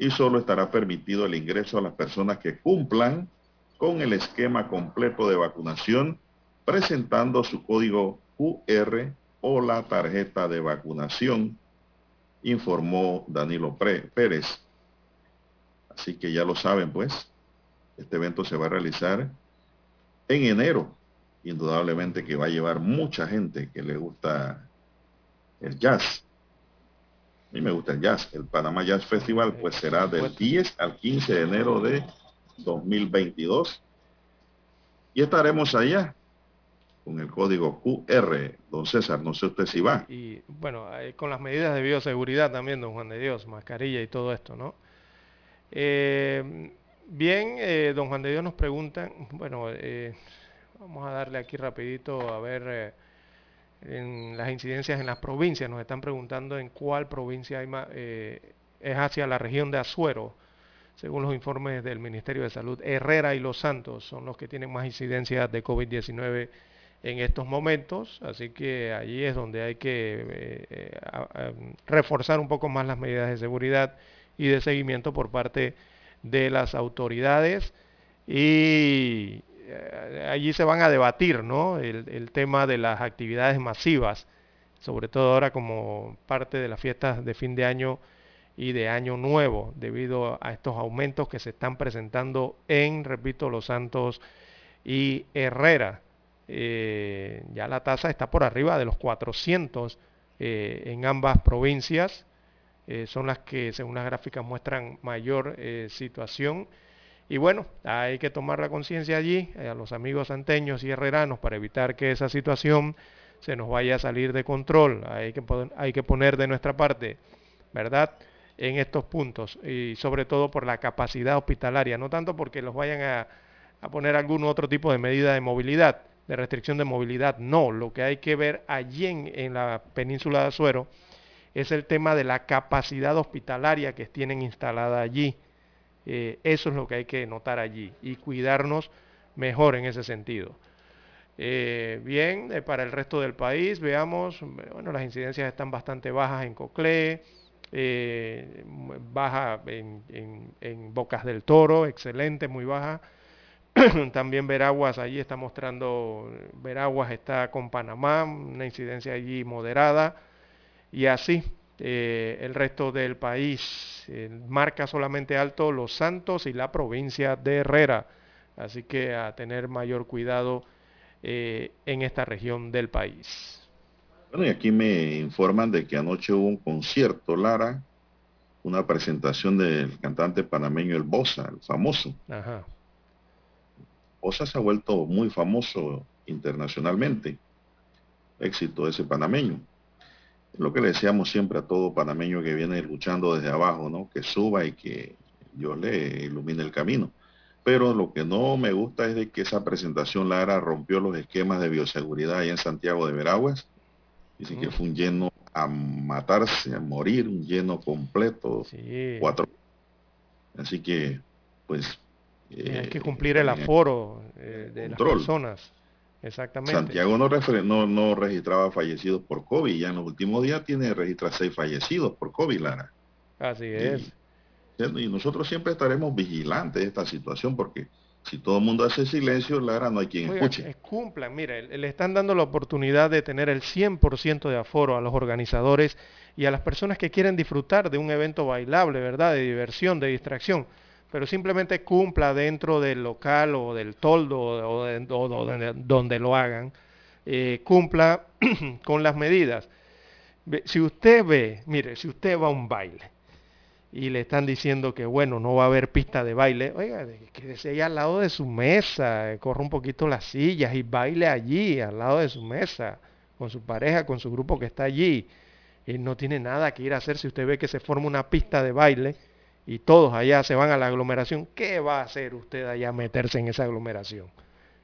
y solo estará permitido el ingreso a las personas que cumplan con el esquema completo de vacunación presentando su código cu erre o la tarjeta de vacunación, informó Danilo Pérez. Así que ya lo saben pues, este evento se va a realizar en enero, indudablemente que va a llevar mucha gente que le gusta el jazz. A mí me gusta el jazz. El Panamá Jazz Festival pues será del diez al quince de enero de dos mil veintidós. Y estaremos allá con el código Q R. Don César, no sé usted si va. Y bueno, con las medidas de bioseguridad también, don Juan de Dios, mascarilla y todo esto, ¿no? Eh, bien, eh, don Juan de Dios nos pregunta, bueno, eh, vamos a darle aquí rapidito a ver... Eh, en las incidencias en las provincias, nos están preguntando en cuál provincia hay más, eh, es hacia la región de Azuero, según los informes del Ministerio de Salud. Herrera y Los Santos son los que tienen más incidencias de COVID diecinueve en estos momentos, así que allí es donde hay que eh, a, a, reforzar un poco más las medidas de seguridad y de seguimiento por parte de las autoridades, y allí se van a debatir, ¿no?, el, el tema de las actividades masivas, sobre todo ahora como parte de las fiestas de fin de año y de año nuevo, debido a estos aumentos que se están presentando en, repito, Los Santos y Herrera. Eh, ya la tasa está por arriba de los cuatrocientos eh, en ambas provincias. Eh, son las que, según las gráficas, muestran mayor eh, situación. Y bueno, hay que tomar la conciencia allí, eh, a los amigos santeños y herreranos, para evitar que esa situación se nos vaya a salir de control. Hay que, hay que poner de nuestra parte, ¿verdad?, en estos puntos, y sobre todo por la capacidad hospitalaria, no tanto porque los vayan a, a poner algún otro tipo de medida de movilidad, de restricción de movilidad, no. Lo que hay que ver allí en, en la península de Azuero es el tema de la capacidad hospitalaria que tienen instalada allí. Eh, eso es lo que hay que notar allí y cuidarnos mejor en ese sentido. Eh, bien, eh, para el resto del país, veamos, bueno, las incidencias están bastante bajas en Coclé, eh, baja en, en, en Bocas del Toro, excelente, muy baja. También Veraguas, allí está mostrando, Veraguas está con Panamá, una incidencia allí moderada, y así. Eh, el resto del país eh, marca solamente alto Los Santos y la provincia de Herrera, así que a tener mayor cuidado eh, en esta región del país. Bueno, y aquí me informan de que anoche hubo un concierto, Lara, una presentación del cantante panameño El Bosa, el famoso. Ajá. Bosa se ha vuelto muy famoso internacionalmente, éxito ese panameño. Lo que le deseamos siempre a todo panameño que viene luchando desde abajo, ¿no?, que suba y que Dios le ilumine el camino. Pero lo que no me gusta es de que esa presentación, Lara, rompió los esquemas de bioseguridad allá en Santiago de Veraguas. Dicen mm. que fue un lleno a matarse, a morir, un lleno completo. Sí. Cuatro. Así que, pues... Eh, hay que cumplir el aforo eh, de control. Las personas. Exactamente. Santiago no, no, no registraba fallecidos por COVID, ya en los últimos días tiene registra seis fallecidos por COVID, Lara. Así es. Y, y nosotros siempre estaremos vigilantes de esta situación, porque si todo el mundo hace silencio, Lara, no hay quien Oiga, escuche. Cumplan, mira, le están dando la oportunidad de tener el cien por ciento de aforo a los organizadores y a las personas que quieren disfrutar de un evento bailable, ¿verdad?, de diversión, de distracción. Pero simplemente cumpla dentro del local o del toldo o, de, o donde, donde lo hagan, eh, cumpla con las medidas. Si usted ve, mire, si usted va a un baile y le están diciendo que, bueno, no va a haber pista de baile, oiga, quédese ahí al lado de su mesa, corra un poquito las sillas y baile allí, al lado de su mesa, con su pareja, con su grupo que está allí. Y no tiene nada que ir a hacer si usted ve que se forma una pista de baile y todos allá se van a la aglomeración. ¿Qué va a hacer usted allá, meterse en esa aglomeración?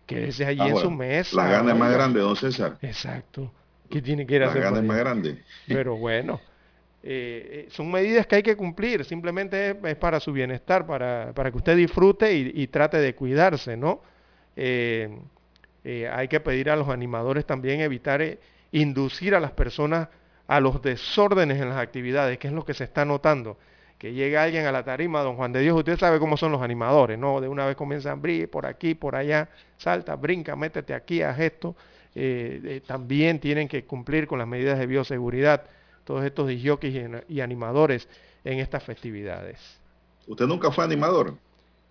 Quédese allí ah, en bueno, su mesa. La gana es más grande, don César. Exacto. ¿Qué tiene que ir a hacer? La gana es más grande. Pero bueno, eh, son medidas que hay que cumplir. Simplemente es, es para su bienestar, para, para que usted disfrute y, y trate de cuidarse, ¿no? Eh, eh, hay que pedir a los animadores también evitar eh, inducir a las personas a los desórdenes en las actividades, que es lo que se está notando. Que llega alguien a la tarima, don Juan de Dios, usted sabe cómo son los animadores, ¿no? De una vez comienzan a brillar por aquí, por allá, salta, brinca, métete aquí, haz esto. Eh, eh, también tienen que cumplir con las medidas de bioseguridad, todos estos disjockeys y, y animadores en estas festividades. ¿Usted nunca fue animador?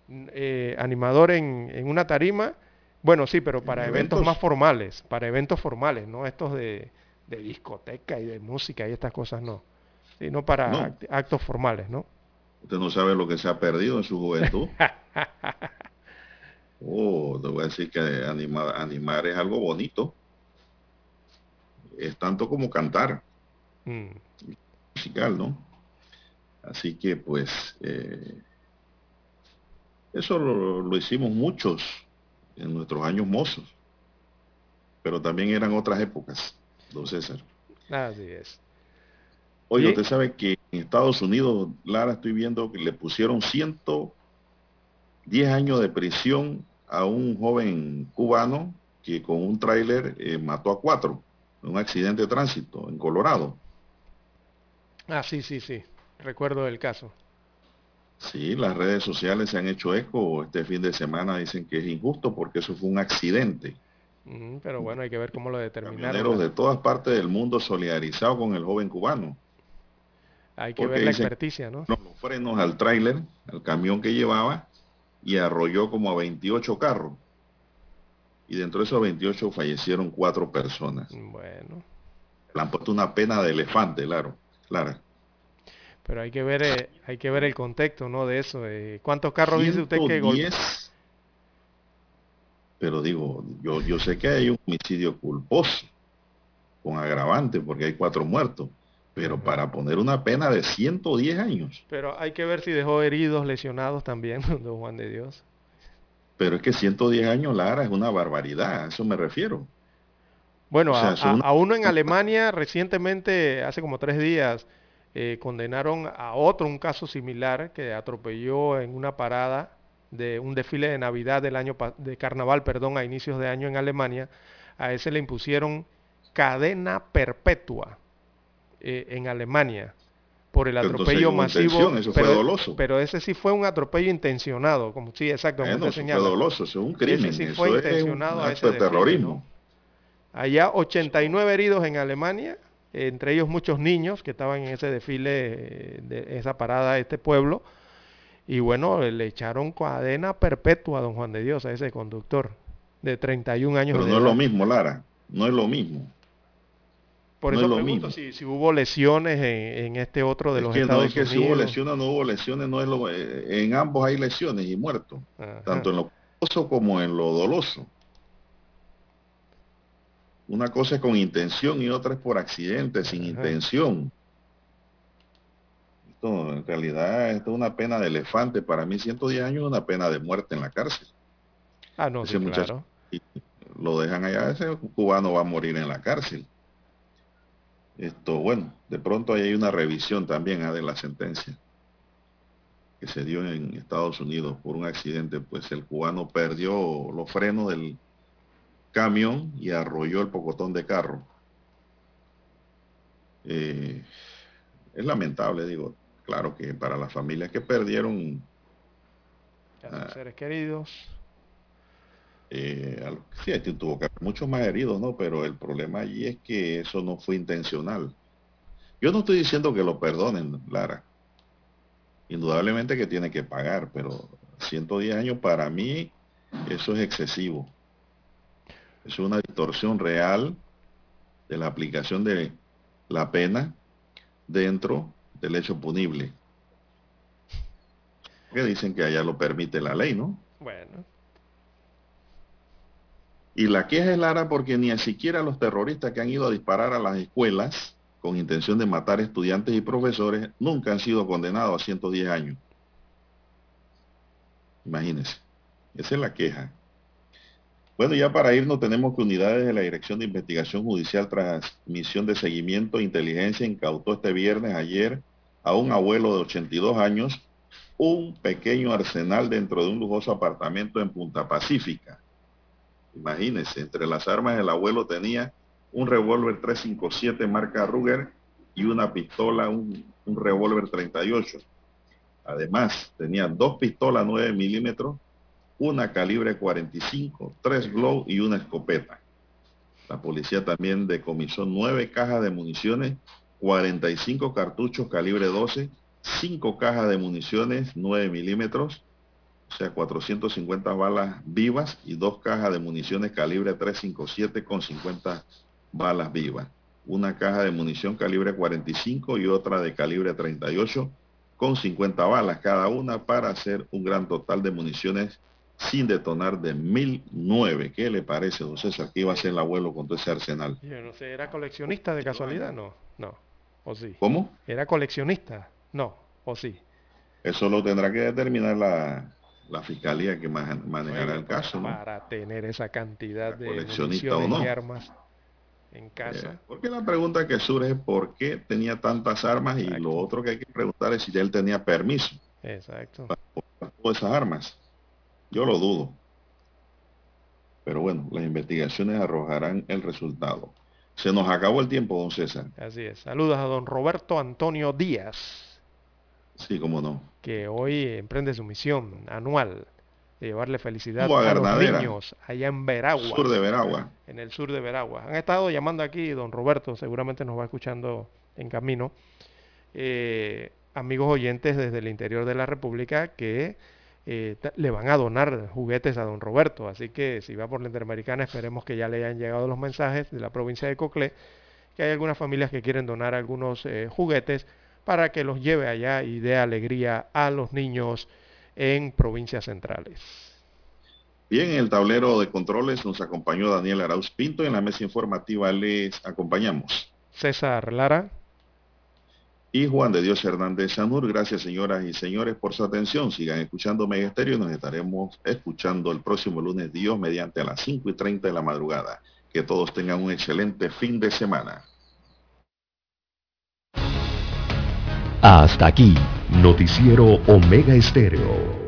Eh, animador en, en una tarima, bueno, sí, pero para eventos? eventos más formales, para eventos formales, no estos de, de discoteca y de música y estas cosas, no. Sí, no para no. actos formales, ¿no? Usted no sabe lo que se ha perdido en su juventud. Oh, te voy a decir que animar, animar es algo bonito. Es tanto como cantar. Mm. Musical, ¿no? Así que, pues, eh, eso lo, lo hicimos muchos en nuestros años mozos. Pero también eran otras épocas, don César. Así es. Oye, ¿sí? Usted sabe que en Estados Unidos, Lara, estoy viendo que le pusieron ciento diez años de prisión a un joven cubano que con un tráiler eh, mató a cuatro en un accidente de tránsito en Colorado. Ah, sí, sí, sí. Recuerdo el caso. Sí, las redes sociales se han hecho eco. Este fin de semana dicen que es injusto porque eso fue un accidente. Uh-huh, pero bueno, hay que ver cómo lo determinaron. Camioneros de todas partes del mundo solidarizados con el joven cubano. Hay que ver la experticia, ¿no? Los frenos al tráiler, al camión que llevaba, y arrolló como a veintiocho carros. Y dentro de esos veintiocho fallecieron cuatro personas. Bueno. Le han puesto una pena de elefante, Lara. Lara. Pero hay que ver, eh, hay que ver el contexto, ¿no? De eso. Eh. ¿Cuántos carros dice usted que golpeó? Pero digo, yo, yo sé que hay un homicidio culposo, con agravante, porque hay cuatro muertos. Pero para poner una pena de ciento diez años. Pero hay que ver si dejó heridos, lesionados también, don Juan de Dios. Pero es que ciento diez años, Lara, es una barbaridad, a eso me refiero. Bueno, o sea, a, a, una... a uno en Alemania recientemente, hace como tres días, eh, condenaron a otro, un caso similar, que atropelló en una parada de un desfile de Navidad del año, de carnaval, perdón, a inicios de año en Alemania. A ese le impusieron cadena perpetua. Eh, en Alemania por el atropello masivo, eso fue pero, doloso. Pero ese sí fue un atropello intencionado, como sí, exactamente. Eh, no, señala. Fue doloso, eso es un crimen, ese sí eso fue es intencionado un acto de terrorismo. ¿No? Allá ochenta y nueve heridos en Alemania, entre ellos muchos niños que estaban en ese desfile, de esa parada de este pueblo, y bueno, le echaron cadena perpetua a don Juan de Dios, a ese conductor de treinta y un años. Pero de no edad. Es lo mismo, Lara, no es lo mismo. Por no eso es pregunto si, si hubo lesiones en, en este otro de es los que Estados no, es que Unidos. Si hubo lesiones, no hubo lesiones, no es lo, eh, en ambos hay lesiones y muertos. Ajá. Tanto en lo culposo como en lo doloso. Una cosa es con intención y otra es por accidente, sin Ajá. intención. Esto en realidad esto es una pena de elefante. Para mí ciento diez años es una pena de muerte en la cárcel. Ah, no, ese sí, muchacho, claro. Lo dejan allá, ese cubano va a morir en la cárcel. Esto, bueno, de pronto hay una revisión también ¿eh? de la sentencia que se dio en Estados Unidos por un accidente, pues el cubano perdió los frenos del camión y arrolló el pocotón de carro. Eh, es lamentable, digo, claro que para las familias que perdieron a sus seres queridos. Eh, a los, sí, este tuvo que haber muchos más heridos, ¿no? Pero el problema allí es que eso no fue intencional. Yo no estoy diciendo que lo perdonen, Lara. Indudablemente que tiene que pagar, pero ciento diez años para mí, eso es excesivo. Es una distorsión real de la aplicación de la pena dentro del hecho punible. Que dicen que allá lo permite la ley, ¿no? Bueno. Y la queja es, Lara, porque ni siquiera los terroristas que han ido a disparar a las escuelas con intención de matar estudiantes y profesores nunca han sido condenados a ciento diez años. Imagínense. Esa es la queja. Bueno, ya para irnos tenemos que unidades de la Dirección de Investigación Judicial tras misión de seguimiento e inteligencia incautó este viernes ayer a un abuelo de ochenta y dos años un pequeño arsenal dentro de un lujoso apartamento en Punta Pacífica. Imagínense, entre las armas el abuelo tenía un revólver tres cinco siete marca Ruger y una pistola, un, un revólver treinta y ocho. Además, tenía dos pistolas nueve milímetros, una calibre cuarenta y cinco, tres glow y una escopeta. La policía también decomisó nueve cajas de municiones, cuarenta y cinco cartuchos calibre doce, cinco cajas de municiones nueve milímetros, o sea, cuatrocientas cincuenta balas vivas y dos cajas de municiones calibre tres cinco siete con cincuenta balas vivas. una caja de munición calibre cuarenta y cinco y otra de calibre treinta y ocho con cincuenta balas cada una para hacer un gran total de municiones sin detonar de mil nueve. ¿Qué le parece, don César? ¿Qué iba a hacer el abuelo con todo ese arsenal? Yo no sé, ¿era coleccionista de casualidad? No, no, o sí. ¿Cómo? ¿Era coleccionista? No, o sí. Eso lo tendrá que determinar la... la fiscalía que manejará bueno, el caso, ¿no? Para tener esa cantidad de municiones o no. y armas en casa. Eh, porque la pregunta que surge es por qué tenía tantas armas. Exacto. Y lo otro que hay que preguntar es si él tenía permiso. Exacto. Para comprar todas esas armas. Yo lo dudo. Pero bueno, las investigaciones arrojarán el resultado. Se nos acabó el tiempo, don César. Así es. Saludos a don Roberto Antonio Díaz. Sí, cómo no. Que hoy emprende su misión anual de llevarle felicidad a los niños allá en Veragua. Sur de Veragua. En el sur de Veragua. Han estado llamando aquí, don Roberto, seguramente nos va escuchando en camino, eh, amigos oyentes desde el interior de la República que eh, le van a donar juguetes a don Roberto. Así que si va por la Interamericana, esperemos que ya le hayan llegado los mensajes de la provincia de Coclé, que hay algunas familias que quieren donar algunos eh, juguetes para que los lleve allá y dé alegría a los niños en provincias centrales. Bien, en el tablero de controles nos acompañó Daniel Arauz Pinto. En la mesa informativa les acompañamos César Lara y Juan de Dios Hernández Sanjur. Gracias, señoras y señores, por su atención. Sigan escuchando Omega Estéreo y nos estaremos escuchando el próximo lunes, Dios mediante, a las cinco y treinta de la madrugada. Que todos tengan un excelente fin de semana. Hasta aquí, Noticiero Omega Estéreo.